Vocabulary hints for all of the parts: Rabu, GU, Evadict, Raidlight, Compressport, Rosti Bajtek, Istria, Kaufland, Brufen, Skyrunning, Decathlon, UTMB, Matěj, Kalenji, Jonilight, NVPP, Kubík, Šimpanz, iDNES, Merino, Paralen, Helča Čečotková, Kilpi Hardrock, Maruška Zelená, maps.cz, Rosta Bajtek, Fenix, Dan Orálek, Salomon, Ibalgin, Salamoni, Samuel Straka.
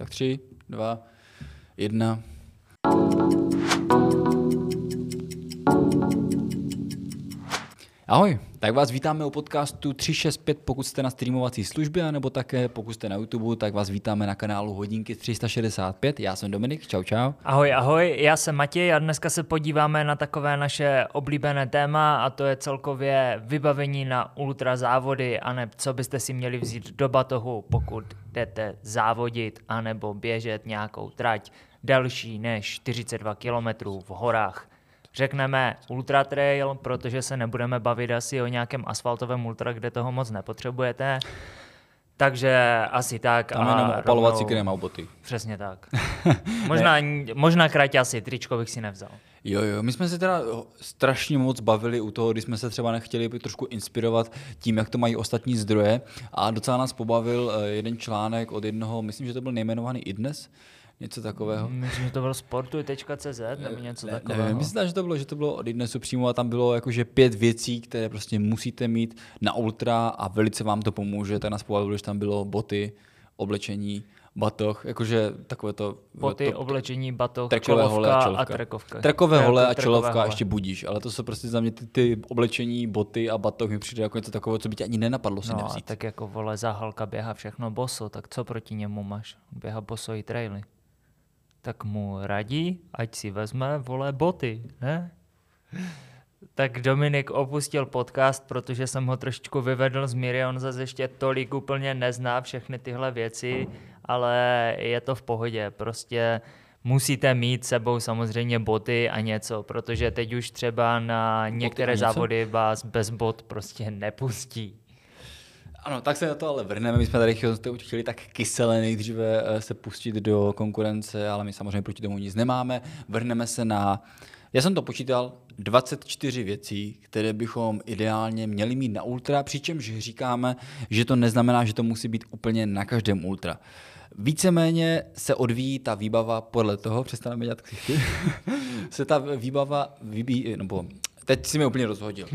Tak 3, 2, 1. Ahoj, tak vás vítáme u podcastu 365, pokud jste na streamovací službě, nebo také pokud jste na YouTube, tak vás vítáme na kanálu Hodinky 365. Já jsem Dominik, čau čau. Ahoj, ahoj, já jsem Matěj a dneska se podíváme na takové naše oblíbené téma a to je celkově vybavení na ultrazávody, anebo co byste si měli vzít do batohu, pokud jdete závodit anebo běžet nějakou trať delší než 42 km v horách. Řekneme ultra trail, protože se nebudeme bavit asi o nějakém asfaltovém ultra, kde toho moc nepotřebujete. Takže asi tak. Tam a jenom opalovací krém a boty. Přesně tak. možná krátě asi, tričko bych si nevzal. Jo, my jsme se teda strašně moc bavili u toho, když jsme se třeba nechtěli trošku inspirovat tím, jak to mají ostatní zdroje. A docela nás pobavil jeden článek od jednoho, myslím, že to byl nejmenovaný iDNES, něco takového. Myslím, že to bylo sportu.cz nebo něco takového. Ne, myslím, že to bylo od iDNESu přímo a tam bylo jakože 5 věcí, které prostě musíte mít na ultra a velice vám to pomůže. Tak nás pobavilo, že tam bylo boty, oblečení, batoh, jakože takové to... Boty, oblečení, batoh, čelovka a trekovka. Trekové hole a čelovka ještě budíš, ale to jsou prostě za mě ty oblečení, boty a batoh mi přijde jako něco takového, co by tě ani nenapadlo si nevzít. No a tak jako vole, zahalka běhá všechno boso, tak co proti němu máš? Běhá boso i traily. Tak mu radí, ať si vezme, vole, boty, ne? Tak Dominik opustil podcast, protože jsem ho trošičku vyvedl z míry, on zase ještě tolik úplně nezná všechny tyhle věci, ale je to v pohodě, prostě musíte mít sebou samozřejmě boty a něco, protože teď už třeba na některé závody vás bez bot prostě nepustí. Ano, tak se na to ale vrhneme, my jsme tady chtěli tak kyselé nejdříve se pustit do konkurence, ale my samozřejmě proti tomu nic nemáme. Vrhneme se na, já jsem to počítal, 24 věcí, které bychom ideálně měli mít na ultra, přičemž říkáme, že to neznamená, že to musí být úplně na každém ultra. Víceméně se odvíjí ta výbava podle toho, přestaneme dělat ksichty, se ta výbava vybíjí, nebo... Teď si mě úplně rozhodil.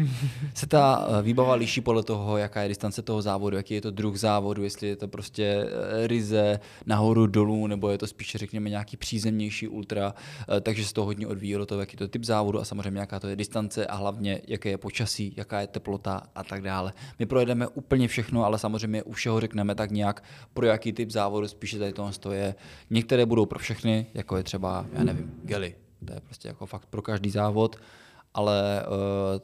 Se ta výbava liší podle toho, jaká je distance toho závodu, jaký je to druh závodu, jestli je to prostě ryze nahoru, dolů, nebo je to spíše, řekněme, nějaký přízemnější ultra. Takže se to hodně odvíjelo to, jaký to typ závodu a samozřejmě jaká to je distance a hlavně, jaké je počasí, jaká je teplota a tak dále. My projedeme úplně všechno, ale samozřejmě u všeho řekneme tak nějak, pro jaký typ závodu spíše tady to je. Některé budou pro všechny, jako je třeba, já nevím, gely. To je prostě jako fakt pro každý závod. Ale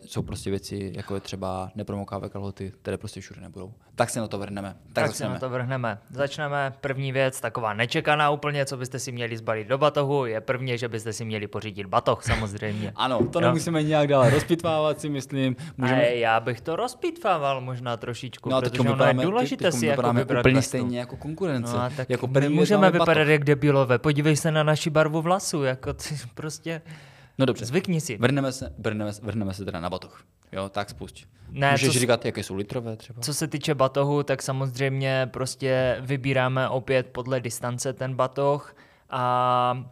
jsou prostě věci, jako je třeba nepromokavé kalhoty, které prostě všude nebudou. Tak se na to vrhneme. Začneme. První věc, taková nečekaná úplně, co byste si měli zbalit do batohu, je prvně, že byste si měli pořídit batoh samozřejmě. Ano, to nemusíme nějak dále rozpitvávat si myslím. Můžeme... Já bych to rozpitvával možná trošičku, no, protože ono je důležité si jako vybrat úplně stejně jako konkurence. No, tak jako my můžeme vypadat jak debilové. Podívej se na naši barvu vlasů, jako prostě... No dobře, zvykni si. Vrhneme se teda na batoh. Jo, tak spust. Můžeš říkat, jaké jsou litrové třeba? Co se týče batohu, tak samozřejmě prostě vybíráme opět podle distance ten batoh a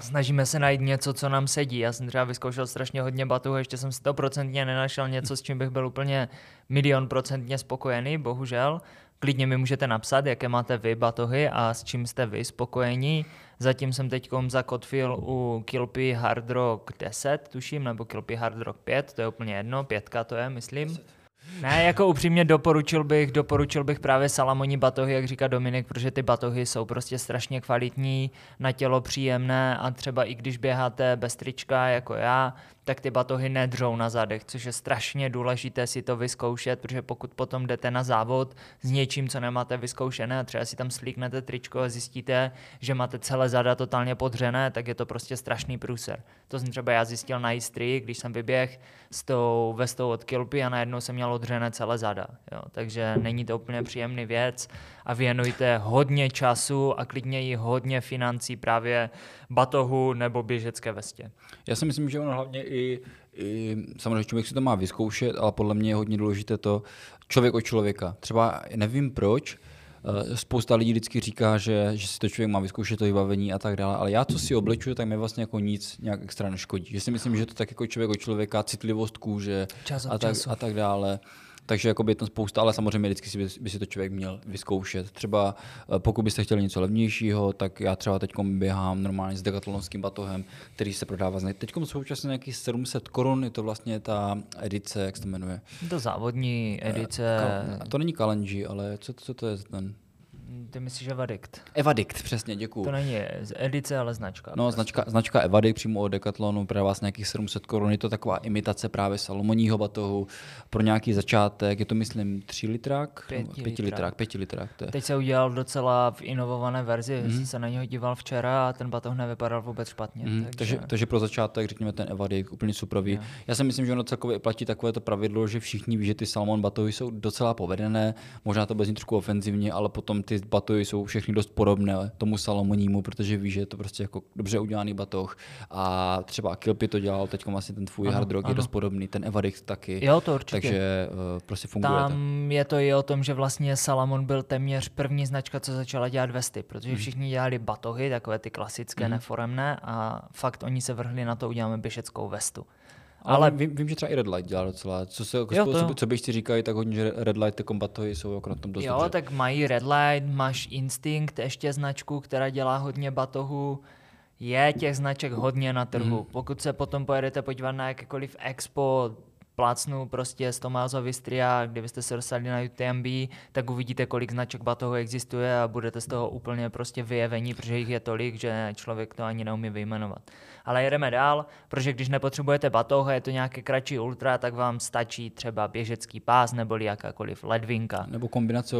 snažíme se najít něco, co nám sedí. Já jsem třeba vyzkoušel strašně hodně batohu, ještě jsem 100% nenašel něco, s čím bych byl úplně 100% spokojený, bohužel. Klidně mi můžete napsat, jaké máte vy batohy a s čím jste vy spokojení. Zatím jsem teď zakotvil u Kilpi Hardrock 10, tuším, nebo Kilpi Hardrock 5, to je úplně jedno, 5 to je, myslím. Ne, jako upřímně doporučil bych právě Salamoni batohy, jak říká Dominik, protože ty batohy jsou prostě strašně kvalitní, na tělo příjemné a třeba i když běháte bez trička jako já, tak ty batohy nedřou na zadech, což je strašně důležité si to vyzkoušet, protože pokud potom jdete na závod s něčím, co nemáte vyzkoušené a třeba si tam slíknete tričko a zjistíte, že máte celé zada totálně podřené, tak je to prostě strašný průser. To jsem třeba já zjistil na Istrii, když jsem vyběhl s tou vestou od Kilpy a najednou jsem měl odřené celé zada. Jo, takže není to úplně příjemný věc a věnujte hodně času a klidně i hodně financí právě batohu nebo běžecké vestě. Já si myslím, že ono hlavně i samozřejmě člověk si to má vyzkoušet, ale podle mě je hodně důležité to člověk od člověka. Třeba nevím proč, spousta lidí vždycky říká, že si to člověk má vyzkoušet to vybavení a tak dále, ale já co si obleču, tak mi vlastně jako nic nějak extra neškodí. Já si myslím, že to tak jako člověk od člověka, citlivost kůže a tak dále. Takže jakoby je tam spousta, ale samozřejmě vždycky by si to člověk měl vyzkoušet. Třeba pokud byste chtěli něco levnějšího, tak já třeba teď běhám normálně s decathlonským batohem, který se prodává teď současně nějakých 700 korun, je to vlastně ta edice, jak se to jmenuje. To závodní edice. To není Kalenji, ale co to je ten? Ty myslíš Evadict? Evadict, přesně, děkuju. To není edice, ale značka. No, prostě. Značka Evadict přímo od Decathlonu, pro vás nějakých 700 korun. Je to taková imitace právě Salomoního batohu pro nějaký začátek. Je to, myslím, 3 litrák? 5 litrák. Teď se udělal docela v inovované verzi. Jsem se na něho díval včera a ten batoh nevypadal vůbec špatně. Takže pro začátek, řekněme, ten Evadict úplně suprový. Yeah. Já si myslím, že ono celkově platí takové to pravidlo, že všichni ví, že ty Salomon batohy jsou docela povedené. Možná to bez ní trošku ofenzivně, ale potom ty batohy jsou všechny dost podobné tomu Salomonímu, protože víš, že je to prostě jako dobře udělaný batoh. A třeba Kilpi to dělal, teď vlastně ten tvůj Hardrock je dost podobný, ten Evadict taky. Jo, to určitě. Takže prostě funguje. Tam je to i o tom, že vlastně Salomon byl téměř první značka, co začala dělat vesty, protože všichni dělali batohy, takové ty klasické, neforemné, a fakt oni se vrhli na to, uděláme běžeckou vestu. Ale vím, že třeba i Raidlight dělá docela. Co běžci říkají, tak hodně, že Raidlight ty kombatohy jsou jako na tom dost dobře. Tak mají Raidlight, máš Instinct, ještě značku, která dělá hodně batohů. Je těch značek hodně na trhu. Pokud se potom pojedete podívat na jakékoliv expo, plácnu prostě z Tomázo Vistria, kdybyste se dostali na UTMB, tak uvidíte, kolik značek batohu existuje a budete z toho úplně prostě vyjevení, protože jich je tolik, že člověk to ani neumí vyjmenovat. Ale jedeme dál, protože když nepotřebujete batoh a je to nějaké kratší ultra, tak vám stačí třeba běžecký pás neboli jakákoliv ledvinka. Nebo kombinace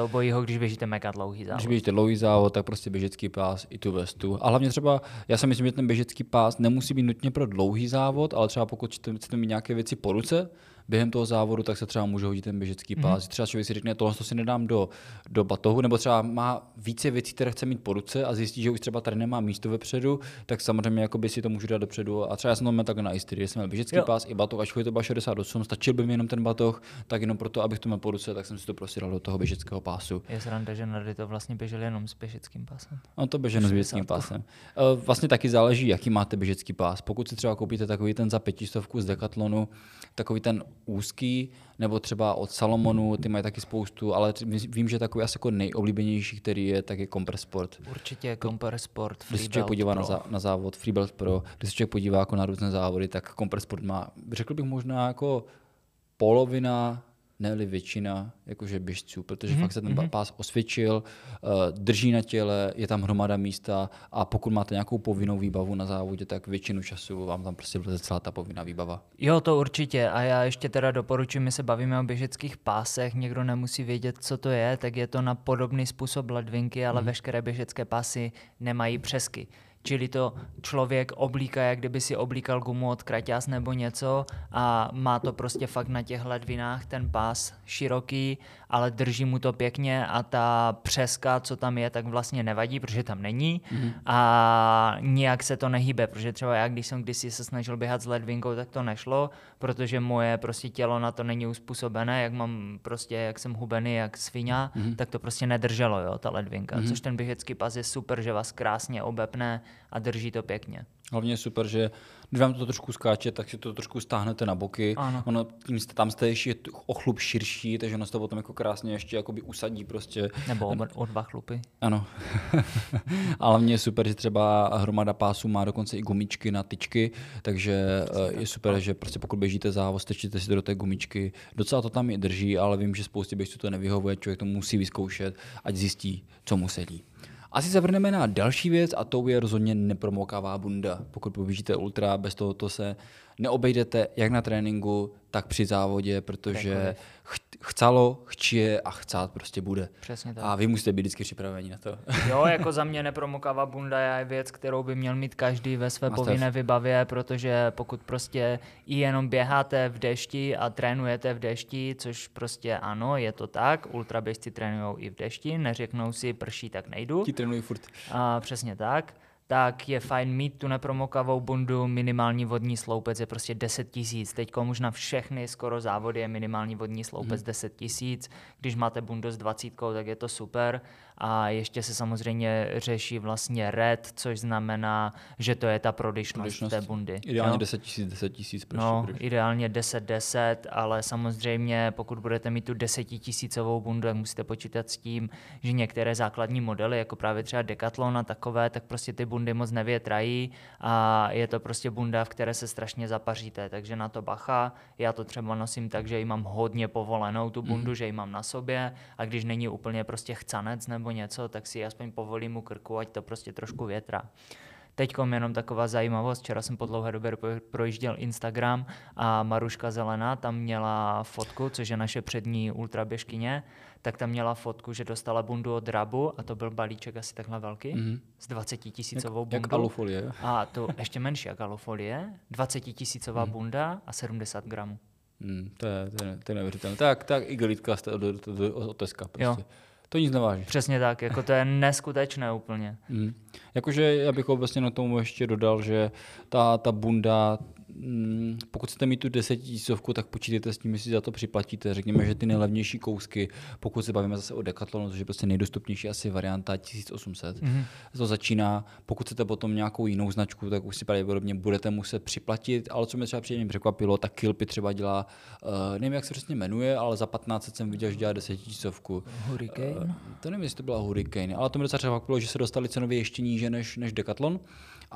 obojího. Když běžíte mega dlouhý závod. Když běžíte dlouhý závod, tak prostě běžecký pás i tu vestu. A hlavně třeba, já si myslím, že ten běžecký pás nemusí být nutně pro dlouhý závod, ale třeba pokud chcete mít nějaké věci po ruce během toho závodu, tak se třeba může hodit ten běžecký pás. Třeba člověk si řekne, tohle si nedám do batohu, nebo třeba má více věcí, které chce mít po ruce a zjistí, že už třeba tady nemá místo vepředu, tak samozřejmě jakoby si to můžu dát dopředu. A třeba já jsem to měl tak na Istrii, že jsem měl běžecký pás i batoh, ačkoliv to byla 68, stačil by mi jenom ten batoh, tak jenom proto, abych to měl po ruce, tak jsem si to prostě dal do toho běžeckého pásu. Je sranda, že nady to vlastně běželi jenom s běžeckým pásem. No to běženo s běžeckým pásem. Vlastně taky záleží, jaký máte běžecký pás. Pokud si třeba koupíte takový ten za 500 z Decathlonu, takový ten úzký, nebo třeba od Salomonu, ty mají taky spoustu, ale vím, že takový asi jako nejoblíbenější, který je, tak je Compressport. Určitě Compressport, Freebelt Pro. Když se člověk podívá na závod Freebelt Pro, když se člověk podívá jako na různé závody, tak Compressport má, řekl bych možná jako polovina, ne-li většina jakože běžců, protože fakt se ten pás osvědčil, drží na těle, je tam hromada místa a pokud máte nějakou povinnou výbavu na závodě, tak většinu času vám tam prostě vleze celá ta povinná výbava. Jo, to určitě. A já ještě teda doporučuji, my se bavíme o běžeckých pásech, někdo nemusí vědět, co to je, tak je to na podobný způsob ledvinky, ale veškeré běžecké pásy nemají přesky. Čili to člověk oblíká, jak kdyby si oblíkal gumu od kraťas nebo něco a má to prostě fakt na těch ledvinách ten pás široký, ale drží mu to pěkně a ta přeska, co tam je, tak vlastně nevadí, protože tam není a nijak se to nehýbe, protože třeba já, když jsem kdysi se snažil běhat s ledvinkou, tak to nešlo, protože moje prostě tělo na to není uspůsobené, jak jsem hubený, jak sviňa, tak to prostě nedrželo, jo, ta ledvinka, což ten běžecký pas je super, že vás krásně obepne a drží to pěkně. Hlavně je super, že když vám to trošku skáče, tak si to trošku stáhnete na boky. Ono, tam jste ještě ochlup širší, takže ono se to potom jako krásně ještě jakoby usadí prostě. Nebo o 2 chlupy. Ano. A hlavně je super, že třeba hromada pásů má dokonce i gumičky na tyčky, takže je super, že prostě pokud běžíte závod, stečíte si to do té gumičky. Docela to tam i drží, ale vím, že spoustě běžců to nevyhovuje, člověk to musí vyzkoušet, ať zjistí, co mu sedí. Asi zavrneme na další věc a tou je rozhodně nepromokavá bunda. Pokud poběžíte ultra, bez tohoto se neobejdete jak na tréninku, tak při závodě, protože chcelo, chčije a chcát prostě bude. Přesně tak. A vy musíte být vždycky připraveni na to. Jo, jako za mě nepromokavá bunda je věc, kterou by měl mít každý ve své povinné vybavě, protože pokud prostě i jenom běháte v dešti a trénujete v dešti, což prostě ano, je to tak, ultraběžci trénujou i v dešti, neřeknou si prší, tak nejdu. Ti trénují furt. A přesně tak. Tak je fajn mít tu nepromokavou bundu, minimální vodní sloupec je prostě 10 000. Teďko už na všechny skoro závody je minimální vodní sloupec 10 000. Když máte bundu s 20, tak je to super. a ještě se samozřejmě řeší vlastně red, což znamená, že to je ta prodyšnost té bundy. Ideálně 10 000. No, ideálně 10-10, ale samozřejmě pokud budete mít tu 10 000 bundu, tak musíte počítat s tím, že některé základní modely, jako právě třeba Decathlon a takové, tak prostě ty bundy moc nevětrají a je to prostě bunda, v které se strašně zapaříte, takže na to bacha. Já to třeba nosím tak, že ji mám hodně povolenou tu bundu, že ji mám na sobě, a když není úplně prostě chcanec nebo něco, tak si aspoň povolím u krku, ať to prostě trošku větrá. Teďkom jenom taková zajímavost, včera jsem po dlouhé době projížděl Instagram a Maruška Zelená tam měla fotku, což je naše přední ultraběžkyně, tak tam měla fotku, že dostala bundu od Rabu a to byl balíček asi takhle velký, s 20 000 bundu. Jak alufolie. A to ještě menší jak alufolie, 20 000 bunda a 70 gramů. To je neuvěřitelné. Tak igelitka od Teska prostě. Jo. To nic neváží. Přesně tak, jako to je neskutečné úplně. Jakože já bych obecně na tomu ještě dodal, že ta bunda, pokud chcete mít tu 10 000, tak počítejte s tím, jestli za to připlatíte. Řekněme, že ty nejlevnější kousky, pokud se bavíme zase o Decathlonu, což je prostě nejdostupnější asi varianta 1800, to začíná. Pokud chcete potom nějakou jinou značku, tak už si pravděpodobně budete muset připlatit, ale co mě třeba příjemně překvapilo, tak Kilpi třeba dělá, nevím, jak se přesně jmenuje, ale za 1500 jsem viděl, že dělá 10 000. Hurricane? To nevím, jestli to byla Hurricane, ale to mě docela překvapilo, že se dostali cenově ještě níže než Decathlon.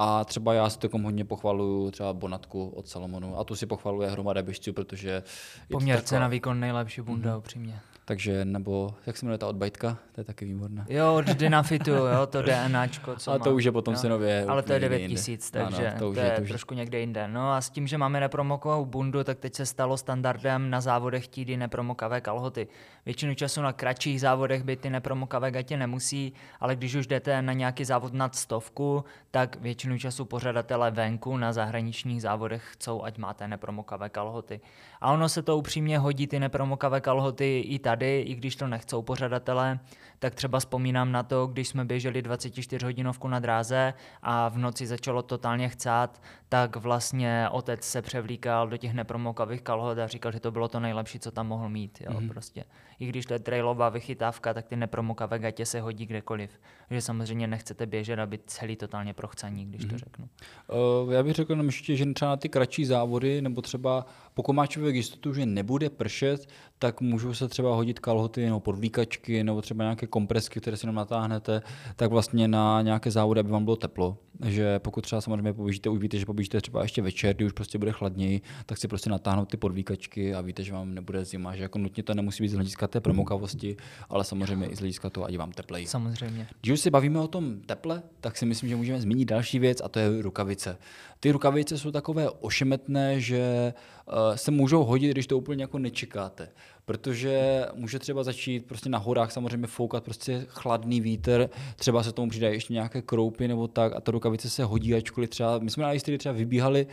A třeba já si takom hodně pochvaluju třeba bonatku od Salomonu. A tu si pochvaluje hromada běžců, protože... Poměrce na výkon nejlepší bunda, upřímně. Takže, nebo jak se jmenuje ta od Bajtka, to je taky výborná. Jo, od Dynafitu, jo, to DNAčko, co má. A to už je potom cenově... Ale to je 9 000, takže ano, to je trošku někde jinde. No a s tím, že máme nepromokovou bundu, tak teď se stalo standardem na závodech týdy nepromokavé kalhoty. Většinu času na kratších závodech by ty nepromokavé gatě nemusí, ale když už jdete na nějaký závod nad 100, tak většinu času pořadatelé venku na zahraničních závodech chcou, ať máte nepromokavé kalhoty. A ono se to upřímně hodí, ty nepromokavé kalhoty i tady, i když to nechcou pořadatelé, tak třeba vzpomínám na to, když jsme běželi 24hodinovku na dráze a v noci začalo totálně chcát, tak vlastně otec se převlíkal do těch nepromokavých kalhot a říkal, že to bylo to nejlepší, co tam mohl mít. Jo, prostě. I když to je trailová vychytávka, tak ty nepromokavé gatě se hodí kdekoliv. Že samozřejmě nechcete běžet a být celý totálně prochcaní, když to řeknu. Já bych řekl ještě, že třeba na ty kratší závody, nebo třeba po komáčově jistotu, že nebude pršet, tak můžou se třeba hodit kalhoty nebo podvlíkačky nebo třeba nějaké kompresky, které si jenom natáhnete, tak vlastně na nějaké závody, aby vám bylo teplo. Že pokud třeba samozřejmě poběžíte, už víte, že poběžíte třeba ještě večer, kdy už prostě bude chladněji, tak si prostě natáhnout ty podvíkačky a víte, že vám nebude zima, že jako nutně to nemusí být z hlediska té promokavosti, ale samozřejmě i z hlediska toho, ať vám tepleji. Samozřejmě. Když už se bavíme o tom teple, tak si myslím, že můžeme zmínit další věc, a to je rukavice. Ty rukavice jsou takové ošemetné, že se můžou hodit, když to úplně jako nečekáte. Protože může třeba začít prostě na horách samozřejmě foukat prostě chladný vítr, třeba se tomu přidají ještě nějaké kroupy nebo tak a ta rukavice se hodí, ačkoliv třeba, my jsme na jistý třeba vybíhali,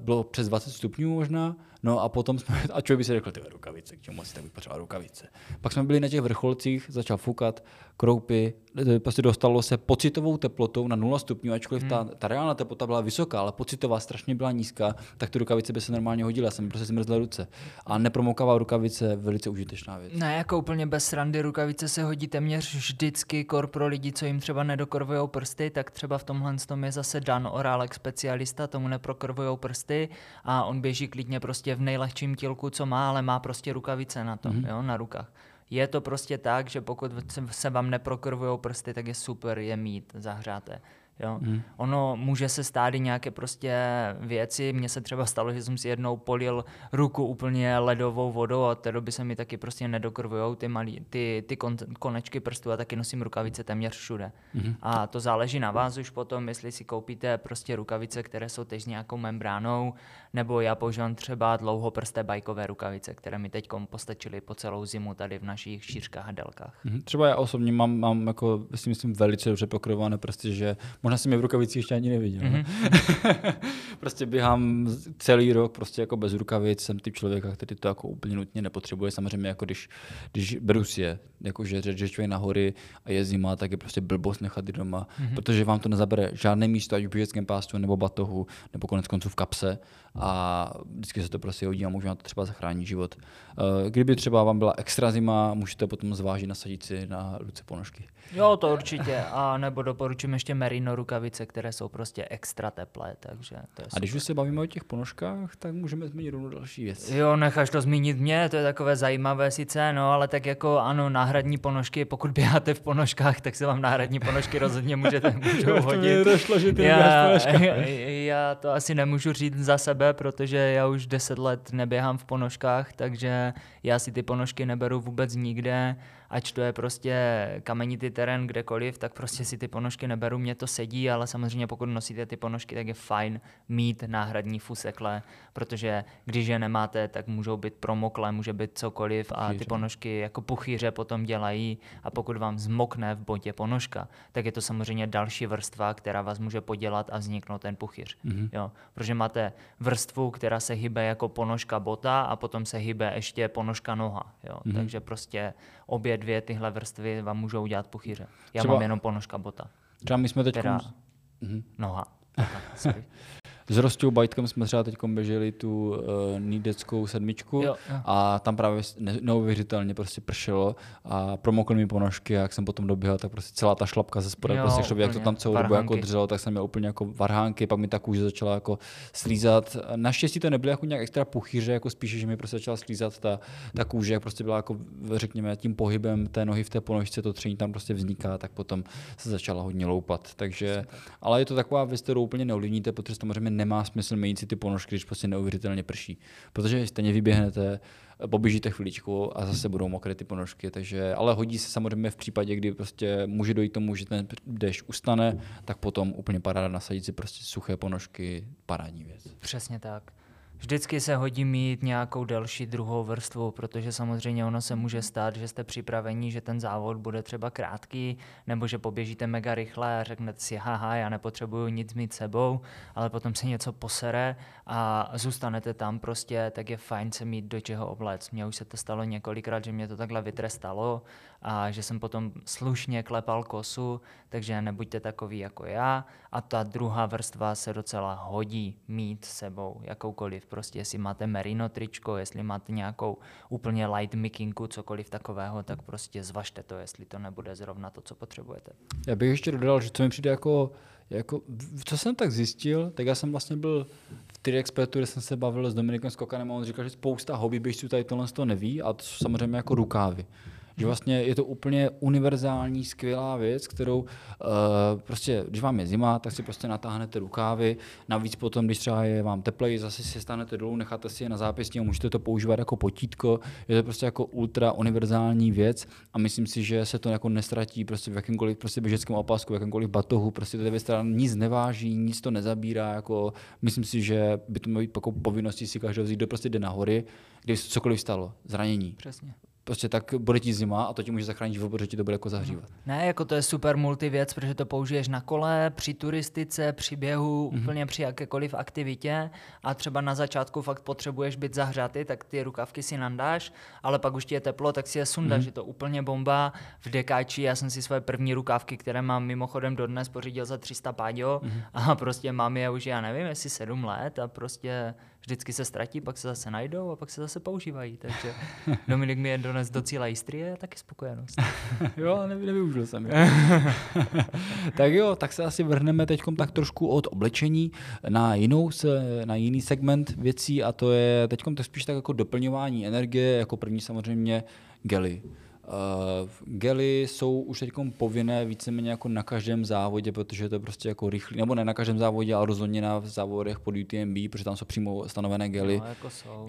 bylo přes 20 stupňů možná, no a potom jsme, a člověk by si řekl, ty rukavice, k čemu asi tak bych potřeboval rukavice. Pak jsme byli na těch vrcholcích, začal foukat kroupy, prostě dostalo se pocitovou teplotou na 0 stupňů, ačkoliv ta reálná teplota byla vysoká, ale pocitová strašně byla nízká, tak ty rukavice by se normálně hodila, jsem prostě zmrzla ruce. A nepromokavá rukavice velice užitečná věc. Ne, jako úplně bez srandy, rukavice se hodí téměř vždycky kor pro lidi, co jim třeba nedokorvujou prsty, tak třeba v tomhle tom je zase Dan Orálek specialista, tomu neprokorvujou prsty a on běží klidně prostě v nejlehčím tílku, co má, ale má prostě rukavice na to, jo, na rukách. Je to prostě tak, že pokud se vám neprokrvujou prsty, tak je super je mít, zahřáte. Jo. Ono může se stát i nějaké prostě věci. Mně se třeba stalo, že jsem si jednou polil ruku úplně ledovou vodou a od té doby se mi taky prostě nedokrvujou ty konečky prstů a taky nosím rukavice téměř všude. A to záleží na vás už potom, jestli si koupíte prostě rukavice, které jsou teď s nějakou membránou, nebo já používám třeba dlouhoprsté bajkové rukavice, které mi teď postačily po celou zimu tady v našich šířkách a délkách. Třeba já osobně mám jako, myslím, velice dobře pokrvované prsty, že Možná jsem je v rukavici ještě ani neviděl. Mm-hmm. Prostě běhám celý rok prostě jako bez rukavic, jsem typ člověka, který to jako úplně nutně nepotřebuje. Samozřejmě jako když beru si je, jakože člověk na hory a je zima, tak je prostě blbost nechat je doma, protože vám to nezabere žádné místo, ať v běžeckém pásu nebo batohu, nebo koneckonců v kapse a vždycky se to prostě hodí a možná to třeba zachránit život. Kdyby třeba vám byla extra zima, můžete potom zvážit nasadit si na ruce ponožky. Jo, to určitě. A nebo doporučím ještě Merino rukavice, které jsou prostě extra teplé, takže to je super. A když už se bavíme o těch ponožkách, tak můžeme zmínit rovnou další věc. Jo, necháš to zmínit mě, to je takové zajímavé sice, no, ale tak jako ano, náhradní ponožky, pokud běháte v ponožkách, tak se vám náhradní ponožky rozhodně můžou hodit. Já to asi nemůžu říct za sebe, protože já už 10 let neběhám v ponožkách, takže já si ty ponožky neberu vůbec nikde. Ať to je prostě kamenitý terén kdekoliv, tak prostě si ty ponožky neberu, mě to sedí, ale samozřejmě pokud nosíte ty ponožky, tak je fajn mít náhradní fusekle, protože když je nemáte, tak můžou být promokle, může být cokoliv a ty ponožky jako puchýře potom dělají a pokud vám zmokne v bodě ponožka, tak je to samozřejmě další vrstva, která vás může podělat a vzniknout ten puchýř. Mm-hmm. Jo, protože máte vrstvu, která se hýbe jako ponožka bota a potom se hýbe ještě ponožka noha. Jo, mm-hmm. Takže prostě obě dvě tyhle vrstvy vám můžou udělat puchýře. Já třeba mám jenom ponožka bota. Třeba my jsme teď noha. S Rostou Bajtkem jsme třeba teď běželi tu nídeckou 7. A tam právě neuvěřitelně prostě pršelo a promokly mi ponožky a jak jsem potom doběhal, tak prostě celá ta šlapka ze spoda, prostě šlo, jak to tam celou dobu jako drželo, tak jsem měl úplně jako varhánky, pak mi ta kůže začala jako slízat. Naštěstí to nebylo jako nějak extra puchýře, jako spíše, že mi prostě začala slízat ta kůže, jak prostě byla jako řekněme tím pohybem té nohy v té ponožce, to tření tam prostě vzniká, tak potom se začala hodně loupat. Takže, ale je to taková věc, kterou úplně neovlivníte, protože samozřejmě nemá smysl mít si ty ponožky, když prostě neuvěřitelně prší. Protože stejně vyběhnete, poběžíte chviličku a zase budou mokré ty ponožky. Takže, ale hodí se samozřejmě v případě, kdy prostě může dojít tomu, že ten déšť ustane, tak potom úplně paráda nasadit si prostě suché ponožky, parádní věc. Přesně tak. Vždycky se hodí mít nějakou delší druhou vrstvu, protože samozřejmě ono se může stát, že jste připraveni, že ten závod bude třeba krátký, nebo že poběžíte mega rychle a řeknete si haha, já nepotřebuju nic mít sebou, ale potom se něco posere a zůstanete tam prostě, tak je fajn se mít do čeho obléct. Mně už se to stalo několikrát, že mě to takhle vytrestalo a že jsem potom slušně klepal kosu, takže nebuďte takový jako já a ta druhá vrstva se docela hodí mít sebou, jakoukoliv. Prostě jestli máte merino tričko, jestli máte nějakou úplně light mikinku, cokoliv takového, tak prostě zvažte to, jestli to nebude zrovna to, co potřebujete. Já bych ještě dodal, že co mi přijde jako co jsem tak zjistil, tak já jsem vlastně byl v T-Expertu, kde jsem se bavil s Dominikem Skokanem a on říkal, že spousta hobbyběžců tady tohle to neví a to jsou samozřejmě jako rukávy. Že vlastně je to úplně univerzální, skvělá věc, kterou prostě, když vám je zima, tak si prostě natáhnete rukávy, navíc potom, když třeba je vám tepleji, zase si stanete dolů, necháte si je na zápěstí a můžete to používat jako potítko. Je to prostě jako ultra univerzální věc a myslím si, že se to jako nestratí prostě v jakýmkoliv prostě běžeckém opasku, v jakýmkoliv batohu, prostě ta věc nic neváží, nic to nezabírá, jako myslím si, že by to mělo být jako povinností si každého vzít, kdo prostě jde na hory, kde se cokoliv stalo, zranění. Přesně. Prostě tak bude ti zima a to ti může zachránit život, protože ti to bude jako zahřívat. Ne, jako to je super multivěc, protože to použiješ na kole, při turistice, při běhu, úplně při jakékoliv aktivitě a třeba na začátku fakt potřebuješ být zahřátý, tak ty rukavky si nandáš, ale pak už ti je teplo, tak si je sundáš, je to úplně bomba. V Dekáči já jsem si svoje první rukávky, které mám mimochodem dodnes, pořídil za 300 páďo a prostě mám je už, já nevím, jestli 7 let a prostě vždycky se ztratí, pak se zase najdou a pak se zase používají. Takže Dominik mi je dones do cíle jistrie a taky spokojenost. Jo, nevyužil jsem je. Tak jo, tak se asi vrhneme teď tak trošku od oblečení na jiný segment věcí a to je teď spíš tak jako doplňování energie, jako první samozřejmě gely. Gely jsou už teď povinné víceméně jako na každém závodě, protože je to prostě jako rychlý, nebo ne na každém závodě, ale rozhodně na závodech pod UTMB, protože tam jsou přímo stanovené gely. No,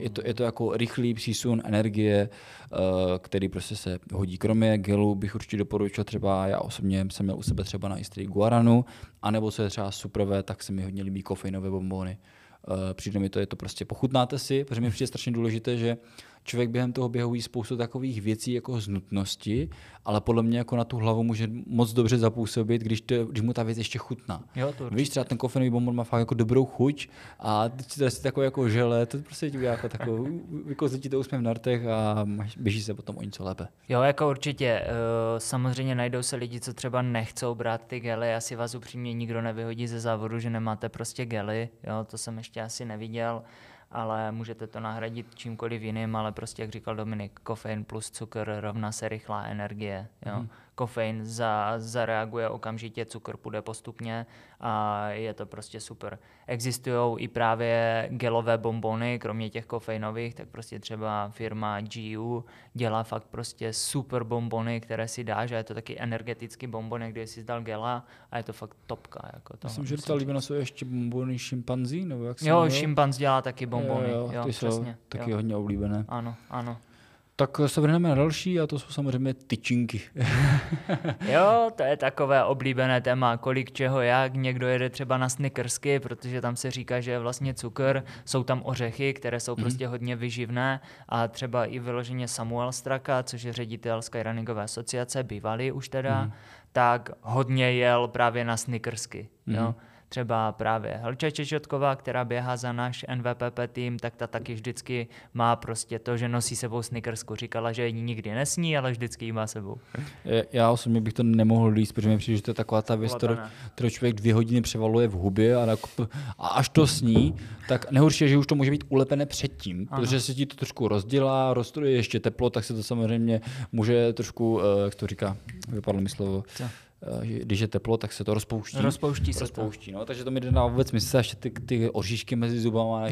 jako je to jako rychlý přísun energie, který prostě se hodí. Kromě gelu bych určitě doporučil třeba, já osobně jsem měl u sebe třeba na Istrii guaranu, anebo co je třeba suprové, tak se mi hodně líbí kofeinové bonbony. Přijde mi to, je to prostě, pochutnáte si, protože mi přijde strašně důležité, že člověk během toho běhoví spoustu takových věcí jako z nutnosti, ale podle mě jako na tu hlavu může moc dobře zapůsobit, když mu ta věc ještě chutná. Jo, víš, třeba ten kofeinový bonbon má fakt jako dobrou chuť a teď si takový jako žele, to prostě ti udělá jako takovou, vykouzlí ti to úsměv na rtech a běží se potom o něco lépe. Jo, jako určitě. Samozřejmě najdou se lidi, co třeba nechcou brát ty gely, asi vás upřímně nikdo nevyhodí ze závodu, že nemáte prostě gely, jo, to jsem ještě asi neviděl. Ale můžete to nahradit čímkoliv jiným, ale prostě, jak říkal Dominik, kofein plus cukr rovná se rychlá energie. Jo. Kofein zareaguje okamžitě, cukr půjde postupně a je to prostě super. Existují i právě gelové bonbony, kromě těch kofeinových, tak prostě třeba firma GU dělá fakt prostě super bonbony, které si dáš a je to taky energetický bonbon, kdy jsi dal gela a je to fakt topka. Jako myslím, že ta líbina jsou ještě bonbony šimpanzí? Nebo jak jo, šimpanz dělá taky bonbony. Jo, ty jsou taky hodně oblíbené. Ano, ano. Tak se vrhneme na další a to jsou samozřejmě tyčinky. Jo, to je takové oblíbené téma, kolik čeho jak. Někdo jede třeba na snickersky, protože tam se říká, že je vlastně cukr. Jsou tam ořechy, které jsou prostě hodně vyživné a třeba i vyloženě Samuel Straka, což je ředitel Skyrunningové asociace, bývalý už teda, tak hodně jel právě na snickersky. Jo. Třeba právě Helča Čečotková, která běhá za náš NVPP tým, tak ta taky vždycky má prostě to, že nosí sebou snickersku. Říkala, že ji nikdy nesní, ale vždycky ji má sebou. Já osobně bych to nemohl líst, protože mi přijde, že to je taková ta věc, kterou člověk 2 hodiny převaluje v hubě a až to sní, tak nehorší je, že už to může být ulepené předtím, protože se ti to trošku rozdělá, roztruje ještě teplo, tak se to samozřejmě může trošku, jak to říká, vypadlo mi slovo. Co? Když je teplo, tak se to rozpouští. Rozpouští se to. No, takže to mi dává vůbec smysl, až ty oříšky mezi zubama.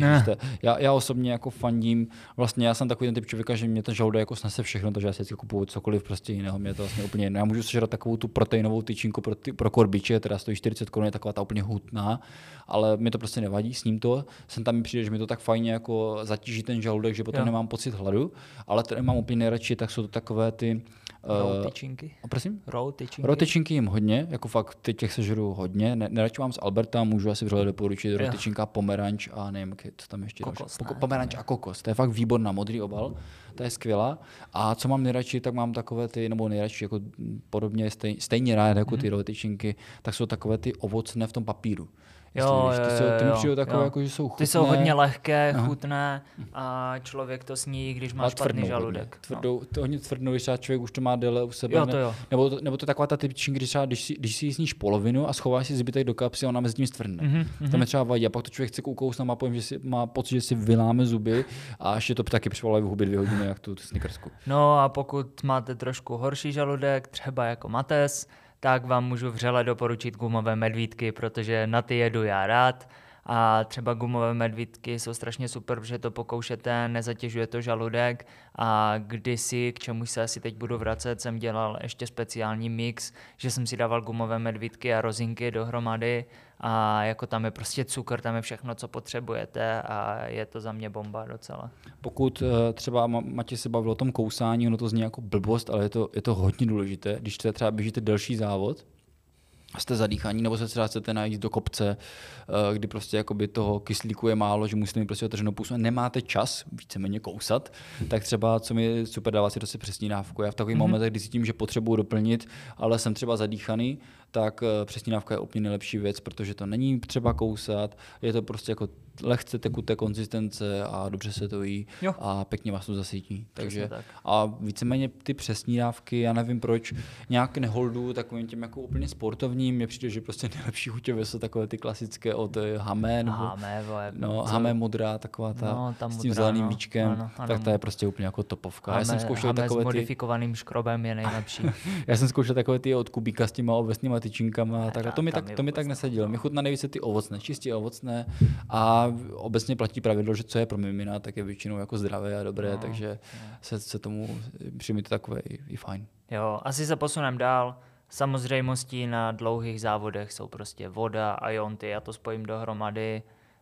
Já osobně jako fandím, vlastně já jsem takový ten typ člověka, že mě ten žaludek jako snese všechno, takže já si kupuju cokoliv prostě jiného, mě to vlastně úplně jedno. Já můžu sežrat takovou tu proteinovou tyčinku pro korbiče, která stojí 40 Kč, je taková ta úplně hutná, ale mi to prostě nevadí, sním to. Sem tam mi přijde, že mi to tak fajně jako zatíží ten žaludek, že potom nemám pocit hladu, ale které mám úplně nejradši, tak jsou to takové ty roll tyčinky. Prosím? Roll tyčinky jim hodně, jako fakt teď těch sežeru hodně. Neradši mám z Alberta, můžu asi vřele doporučit rotičinka, pomeranč a nevím, co tam ještě kokos, pomeranč a kokos, to je fakt výborná, modrý obal, to je skvělá. A co mám nejradši, tak mám takové ty, nebo nejradši jako podobně stejně rád jako ty rotičinky, tak jsou takové ty ovocné v tom papíru. Ty jsou chutné. Ty jsou hodně lehké, chutné a člověk to sní, když má špatný žaludek. Hodně tvrdnou, když člověk už to má déle u sebe. Jo, to jo. Nebo to je taková ta tyčinka, když si ji sníš polovinu a schováš si zbytek do kapsy a ona mezi tím stvrdne. To mi třeba vadí. A pak to člověk chce kousnout a má pocit, že si vyláme zuby a ještě to taky přivolají v hubě 2 hodiny, jak tu snickersku. No a pokud máte trošku horší žaludek, třeba jako Mates, tak vám můžu vřele doporučit gumové medvídky, protože na ty jedu já rád. A třeba gumové medvídky jsou strašně super, protože to pokoušete, nezatěžuje to žaludek a kdysi, k čemu se asi teď budu vracet, jsem dělal ještě speciální mix, že jsem si dával gumové medvídky a rozinky dohromady a jako tam je prostě cukr, tam je všechno, co potřebujete a je to za mě bomba docela. Pokud třeba Matěj se bavil o tom kousání, ono to zní jako blbost, ale je to hodně důležité, když třeba běžíte delší závod, jste zadýchaní, nebo se třeba chcete najít do kopce, kdy prostě toho kyslíku je málo, že musíte mít prostě otevřenou pusu a nemáte čas víceméně kousat, tak třeba, co mi super dává si to si přesní dávku. Já v takový momentech, kdy si tím, že potřebuju doplnit, ale jsem třeba zadýchaný, tak přesní dávka je úplně nejlepší věc, protože to není třeba kousat, je to prostě jako lehce tekuté konzistence a dobře se to jí a pěkně vás to zasítí. Takže. A víceméně ty přesní dávky, já nevím proč, nějak neholdu takovým těm jako úplně sportovním, mě přijde, že prostě nejlepší chuťově jsou takové ty klasické od Hame, Hame modrá, taková ta s tím zeleným víčkem, tak ta je prostě úplně jako topovka. Hame, já jsem zkoušel takové s modifikovaným škrobem je nejlepší. Já jsem zkoušel takové ty od Kubíka s těma ovesnýma tyčinkama, tak to mi tak nesadilo. Mě chutná nejvíce ty ovocné, čistě ovocné a obecně platí pravidlo, že co je pro mimina, tak je většinou jako zdravé a dobré, takže se tomu přijme to takové i fajn. Jo, asi se posunem dál. Samozřejmostí na dlouhých závodech jsou prostě voda a jonty, já to spojím dohromady.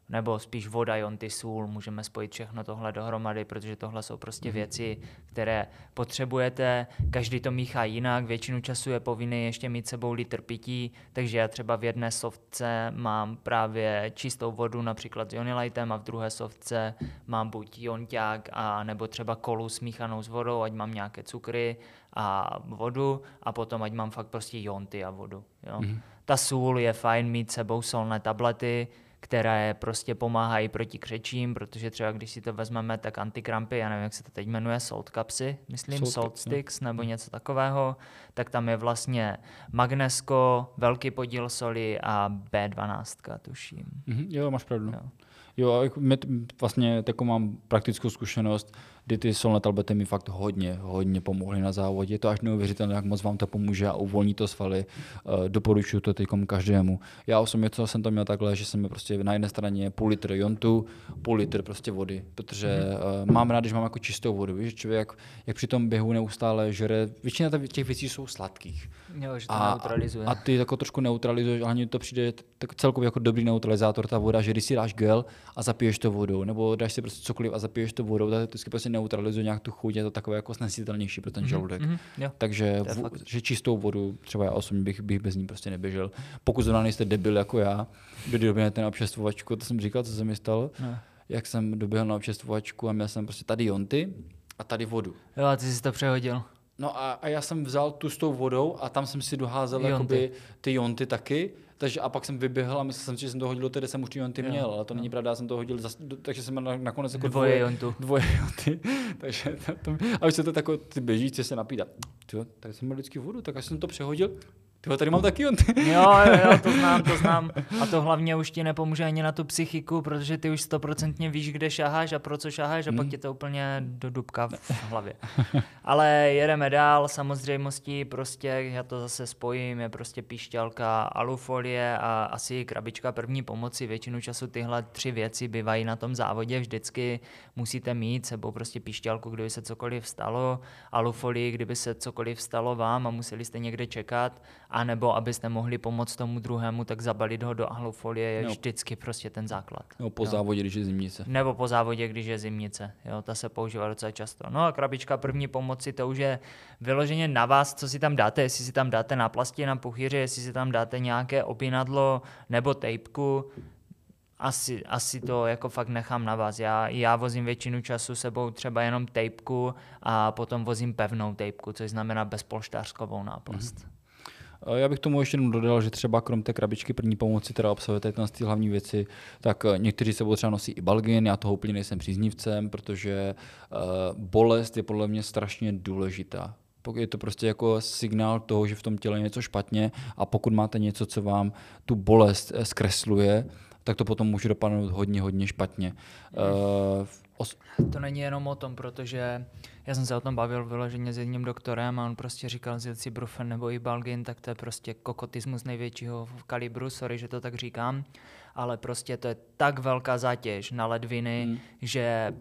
nebo spíš voda, jonty, sůl, můžeme spojit všechno tohle dohromady, protože tohle jsou prostě věci, které potřebujete, každý to míchá jinak, většinu času je povinný ještě mít sebou litr pití, takže já třeba v jedné softce mám právě čistou vodu například s Jonilightem a v druhé softce mám buď jonťák a nebo třeba kolu smíchanou s vodou, ať mám nějaké cukry a vodu a potom ať mám fakt prostě jonty a vodu. Jo. Ta sůl je fajn mít sebou solné tablety, které prostě pomáhají proti křečím, protože třeba když si to vezmeme, tak antikrampy, já nevím, jak se to teď jmenuje, salt kapsy, myslím, salt sticks nebo něco takového, tak tam je vlastně magnesko, velký podíl soli a B12, tuším. Jo, máš pravdu. Jo, vlastně takovou mám praktickou zkušenost, kdy ty solné tablety mi fakt hodně pomohly na závodě. Je to až neuvěřitelné, jak moc vám to pomůže a uvolní to svaly. Doporučuji to teďkom každému. Já osobně jsem to měl takhle, že jsem měl prostě na jedné straně půl litr jontu, půl litr prostě vody, protože mám rád, když mám jako čistou vodu. Víš, člověk jak při tom běhu neustále žere, většina těch věcí jsou sladkých. Jo, že to neutralizuje. A ty jako trošku neutralizuješ, ale mně to přijde tak celkově jako dobrý neutralizátor ta voda, že když si dáš gel a zapiješ to vodou, nebo dáš si prostě cokoliv a zapiješ to vodou, tak to prostě neutralizuje nějak tu chuť, je to takové jako snesitelnější pro ten žaludek. Takže že čistou vodu, třeba já osobně bych bez ní prostě neběžel. Pokud zrovna nejste debil jako já, kdo doběhnete na občerstvovačku, to jsem říkal, co se mi stalo, jak jsem doběhl na občerstvovačku a měl jsem prostě tady jonty a tady vodu. Jo, a ty jsi to přehodil. No a já jsem vzal tu s tou vodou a tam jsem si doházel jonty. Ty jonty taky. Takže a pak jsem vyběhl a myslel jsem, že jsem to hodil do té, kde jsem už ty jonty měl, ale to není pravda, já jsem to hodil, takže jsem nakonec jako dvoje jonty. Takže a už se to takové, ty běžící se napít a tady jsem měl vždycky vodu, tak až jsem to přehodil, tady mám taky jonty. Jo, to znám. A to hlavně už ti nepomůže ani na tu psychiku, protože ty už 100% víš, kde šaháš a pro co šaháš a pak tě to úplně do dubka v hlavě. Ale jedeme dál, samozřejmostí prostě, já to zase spojím, je prostě píšťalka, alufolie a asi krabička první pomoci. Většinu času tyhle tři věci bývají na tom závodě, vždycky musíte mít sebou prostě píšťalku, kdyby se cokoliv stalo, alufolii, kdyby se cokoliv stalo vám a museli jste někde čekat, a nebo abyste mohli pomoct tomu druhému, tak zabalit ho do alufolie je vždycky prostě ten základ. Nebo po závodě, když je zimnice. Nebo po závodě, když je zimnice. Jo, ta se používá docela často. No a krabička první pomoci, to už je vyloženě na vás, co si tam dáte, jestli si tam dáte náplasti na puchýře, jestli si tam dáte nějaké opinadlo nebo tejpku. Asi to jako fakt nechám na vás. Já vozím většinu času sebou třeba jenom tejpku a potom vozím pevnou tejpku, což znamená bezpolštářkovou náplast. Já bych tomu ještě jenom dodal, že třeba krom té krabičky první pomoci, která obsahuje ty hlavní věci, tak někteří sebou třeba nosí i balgin, já toho úplně nejsem příznivcem, protože bolest je podle mě strašně důležitá. Je to prostě jako signál toho, že v tom těle je něco špatně a pokud máte něco, co vám tu bolest zkresluje, tak to potom může dopadnout hodně špatně. To není jenom o tom, protože já jsem se o tom bavil vyloženě s jedním doktorem a on prostě říkal, že ibuprofen nebo ibalgin, tak to je prostě kokotismus největšího kalibru, sorry, že to tak říkám, ale prostě to je tak velká zátěž na ledviny, že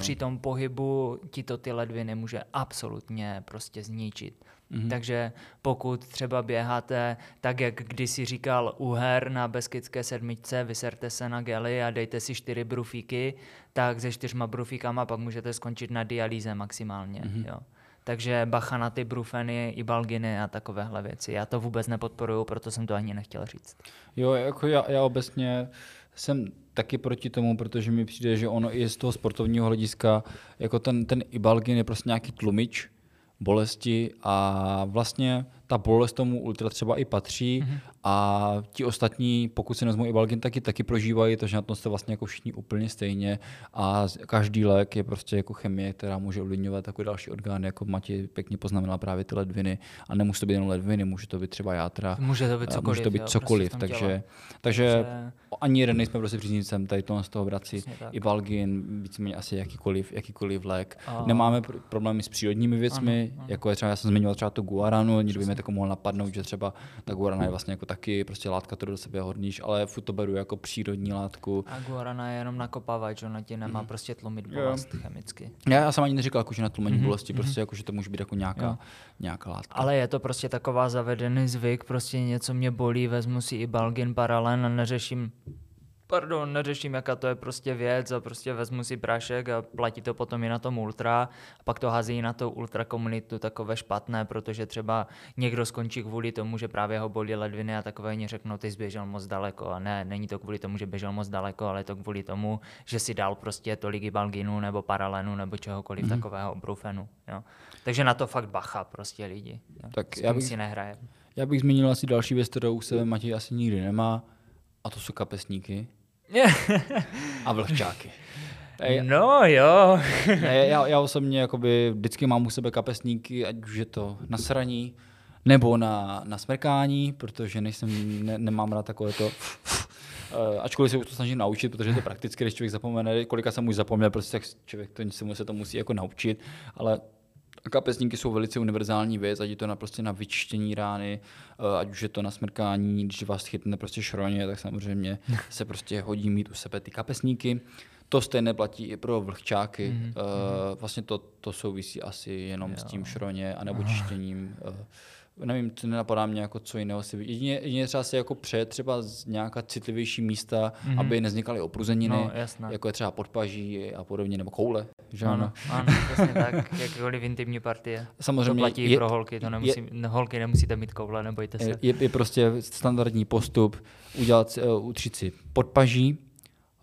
při tom pohybu ti to ty ledviny může absolutně prostě zničit. Takže pokud třeba běháte, tak jak kdysi říkal Uher na Beskidské sedmičce, vyserte se na gely a dejte si 4 brufíky, tak se 4 brufíkama pak můžete skončit na dialýze maximálně. Jo. Takže bacha na ty brufeny, ibalginy a takovéhle věci. Já to vůbec nepodporuju, proto jsem to ani nechtěl říct. Jo, jako já obecně jsem taky proti tomu, protože mi přijde, že ono i z toho sportovního hlediska, jako ten ibalgin je prostě nějaký tlumič bolesti a vlastně ta bolest tomu ultra třeba i patří a ti ostatní, pokud se nezmou ibalgin, taky prožívají, takže na tom se vlastně jako všichni úplně stejně a každý lék je prostě jako chemie, která může ovlivňovat jako další orgány, jako Matěj pěkně poznamenal právě ty ledviny a nemusí to být jen ledviny, může to být třeba játra, může to být cokoliv, prostě takže ani jeden nejsme prostě příznivcem, tady to z toho vrací ibalgin, víceméně asi jakýkoliv lék. Nemáme problémy s přírodními věcmi, jako je třeba, já jsem zmiňoval třeba to guaranu, někdo by mě tak mohl napadnout, že třeba ta guarana je vlastně jako taky prostě látka, kterou do sebe hodníš, ale furt to beru jako přírodní látku. A guarana je jenom nakopávač, ona ti nemá prostě tlumit bolest chemicky. Já jsem ani neříkal, jako, že na tlumení bolesti, prostě jako, že to může být jako nějaká látka. Ale je to prostě taková zavedený zvyk, prostě něco mě bolí, vezmu si ibalgin, paralen a neřeším pardon, neřeším, jaká to je prostě věc a prostě vezmu si prášek a platí to potom i na tom ultra a pak to hází na tou ultra komunitu takové špatné, protože třeba někdo skončí kvůli tomu, že právě ho bolí ledviny a takové oni řeknou, ty jsi běžel moc daleko a ne, není to kvůli tomu, že běžel moc daleko, ale je to kvůli tomu, že si dal prostě tolik ibalginu nebo paralenu nebo čehokoliv takového obrufenu. Jo. Takže na to fakt bacha prostě lidi. Jo. Tak já bych, si nehraje. Já bych zmínil asi další věc, kterou se Matěj asi nikdy nemá, a to jsou kapesníky. A vlhčáky. No jo. Já osobně jakoby vždycky mám u sebe kapesníky, ať už je to na sraní nebo na smrkání, protože nemám rád takové to. Ačkoliv se už to snažím naučit, protože je to prakticky, když člověk zapomene, kolika jsem už zapomněl, prostě tak člověk se to musí jako naučit, ale kapesníky jsou velice univerzální věc, ať je to prostě na vyčištění rány, ať už je to na smrkání, když vás chytne prostě šroně, tak samozřejmě se prostě hodí mít u sebe ty kapesníky. To stejné platí i pro vlhčáky. Vlastně to souvisí asi jenom s tím šroně a nebo čištěním. Nevím, nenapadá mě jako co jiného. Jedině třeba si jako přejet třeba z nějaká citlivější místa, aby nevznikaly opruzeniny, jako je třeba podpaží a podobně, nebo koule. Že ano, přesně tak, jakkoliv intimní partie. Samozřejmě to platí i pro holky, to holky nemusíte mít koule, nebojte se. Je prostě standardní postup utřít si podpaží,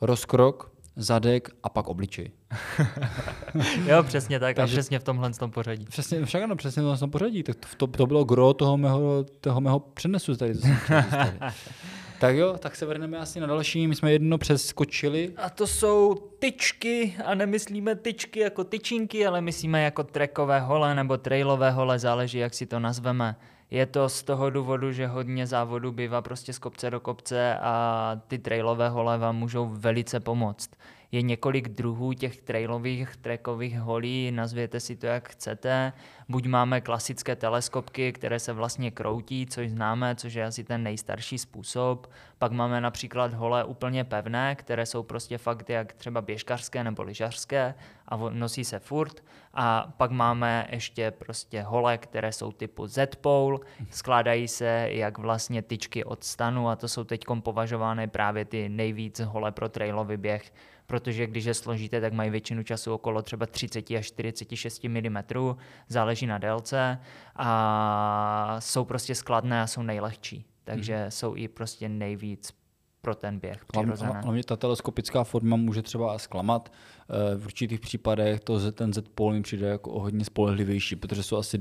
rozkrok, zadek a pak obličej. Jo, přesně tak. Takže, a přesně v tomhle tom pořadí. Přesně, však ano, přesně v tomhle tom pořadí. Tak to bylo gro toho mého přenesu tady. Tak jo, tak se vrhneme asi na další. My jsme jedno přeskočili. A to jsou tyčky a nemyslíme tyčky jako tyčinky, ale myslíme jako trackové hole nebo trailové hole, záleží, jak si to nazveme. Je to z toho důvodu, že hodně závodů bývá prostě z kopce do kopce a ty trailové hole vám můžou velice pomoct. Je několik druhů těch trailových, trackových holí, nazvěte si to, jak chcete. Buď máme klasické teleskopky, které se vlastně kroutí, což známe, což je asi ten nejstarší způsob. Pak máme například hole úplně pevné, které jsou prostě fakt jak třeba běžkařské nebo lyžařské a nosí se furt. A pak máme ještě prostě hole, které jsou typu Z-pole, skládají se jak vlastně tyčky od stanu a to jsou teď považovány právě ty nejvíc hole pro trailový běh. Protože když je složíte, tak mají většinu času okolo třeba 30 až 46 mm, záleží na délce a jsou prostě skladné a jsou nejlehčí, takže jsou i prostě nejvíc pro ten běh přirozené. Hlavně ta teleskopická forma může třeba zklamat, v určitých případech ten Z-pole mi přijde jako hodně spolehlivější, protože jsou asi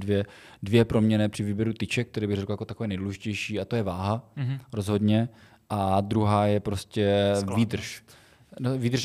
dvě proměnné při výběru tyček, které bych řekl jako takové nejdůležitější, a to je váha rozhodně a druhá je prostě výdrž.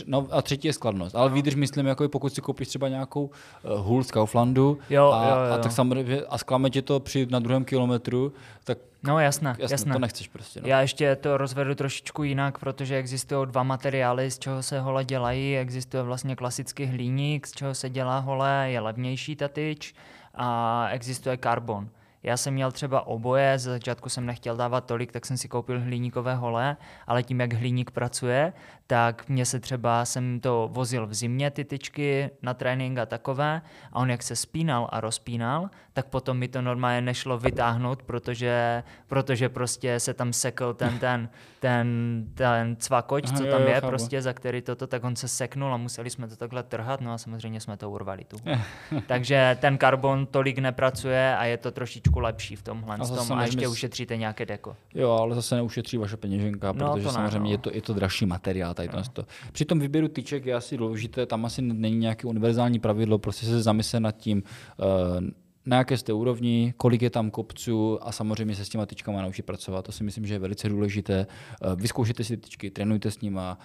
No, a třetí je skladnost. Ale výdrž myslím, jako pokud si koupíš třeba nějakou hůl z Kauflandu jo. A tak samozřejmě a zklame tě to na druhém kilometru, tak no jasné. To nechceš prostě. No. Já ještě to rozvedu trošičku jinak, protože existují dva materiály, z čeho se hole dělají. Existuje vlastně klasický hliník, z čeho se dělá hole, je levnější ta tyč a existuje karbon. Já jsem měl třeba oboje, ze začátku jsem nechtěl dávat tolik, tak jsem si koupil hliníkové hole, ale tím, jak hliník pracuje, tak mě se třeba, jsem to vozil v zimě, ty tyčky na trénink a takové, a on jak se spínal a rozpínal, tak potom mi to normálně nešlo vytáhnout, protože prostě se tam sekl ten cvakoč, co tam je, prostě, za který toto, tak on se seknul a museli jsme to takhle trhat, no a samozřejmě jsme to urvali tu. Takže ten karbon tolik nepracuje a je to trošičku lepší v tomhle a ještě ušetříte nějaké deko. Jo, ale zase neušetří vaše peněženka, protože to samozřejmě je to dražší materiál. To. Při tom výběru tyček je asi důležité, tam asi není nějaké univerzální pravidlo, prostě se zamyslet nad tím, na jaké jste úrovni, kolik je tam kopců a samozřejmě se s těma tyčkama naučit pracovat. To si myslím, že je velice důležité. Vyzkoušejte si tyčky, trénujte s nima.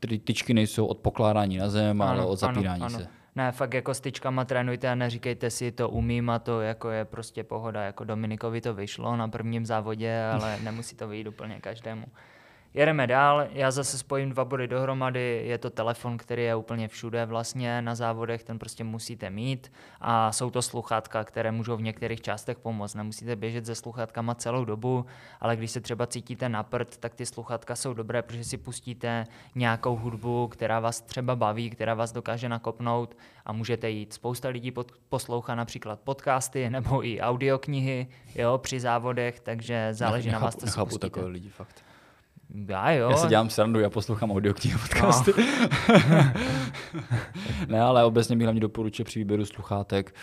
Ty tyčky nejsou od pokládání na zem, ale od zapírání se. Ne, fakt jako s tyčkama trénujte a neříkejte si, to umím a to jako je prostě pohoda. Jako Dominikovi to vyšlo na prvním závodě, ale nemusí to vyjít úplně každému. Jedeme dál, já zase spojím dva body dohromady, je to telefon, který je úplně všude vlastně na závodech, ten prostě musíte mít a jsou to sluchátka, které můžou v některých částech pomoct. Nemusíte běžet se sluchátkama celou dobu, ale když se třeba cítíte na prd, tak ty sluchátka jsou dobré, protože si pustíte nějakou hudbu, která vás třeba baví, která vás dokáže nakopnout a můžete jít. Spousta lidí poslouchá například podcasty nebo i audioknihy, jo, při závodech, takže záleží na vás, co si pustíte. Takové lidi fakt. Já si dělám srandu, já poslouchám audioknihu podcasty. Ne, ale obecně bych hlavně doporučil při výběru sluchátek.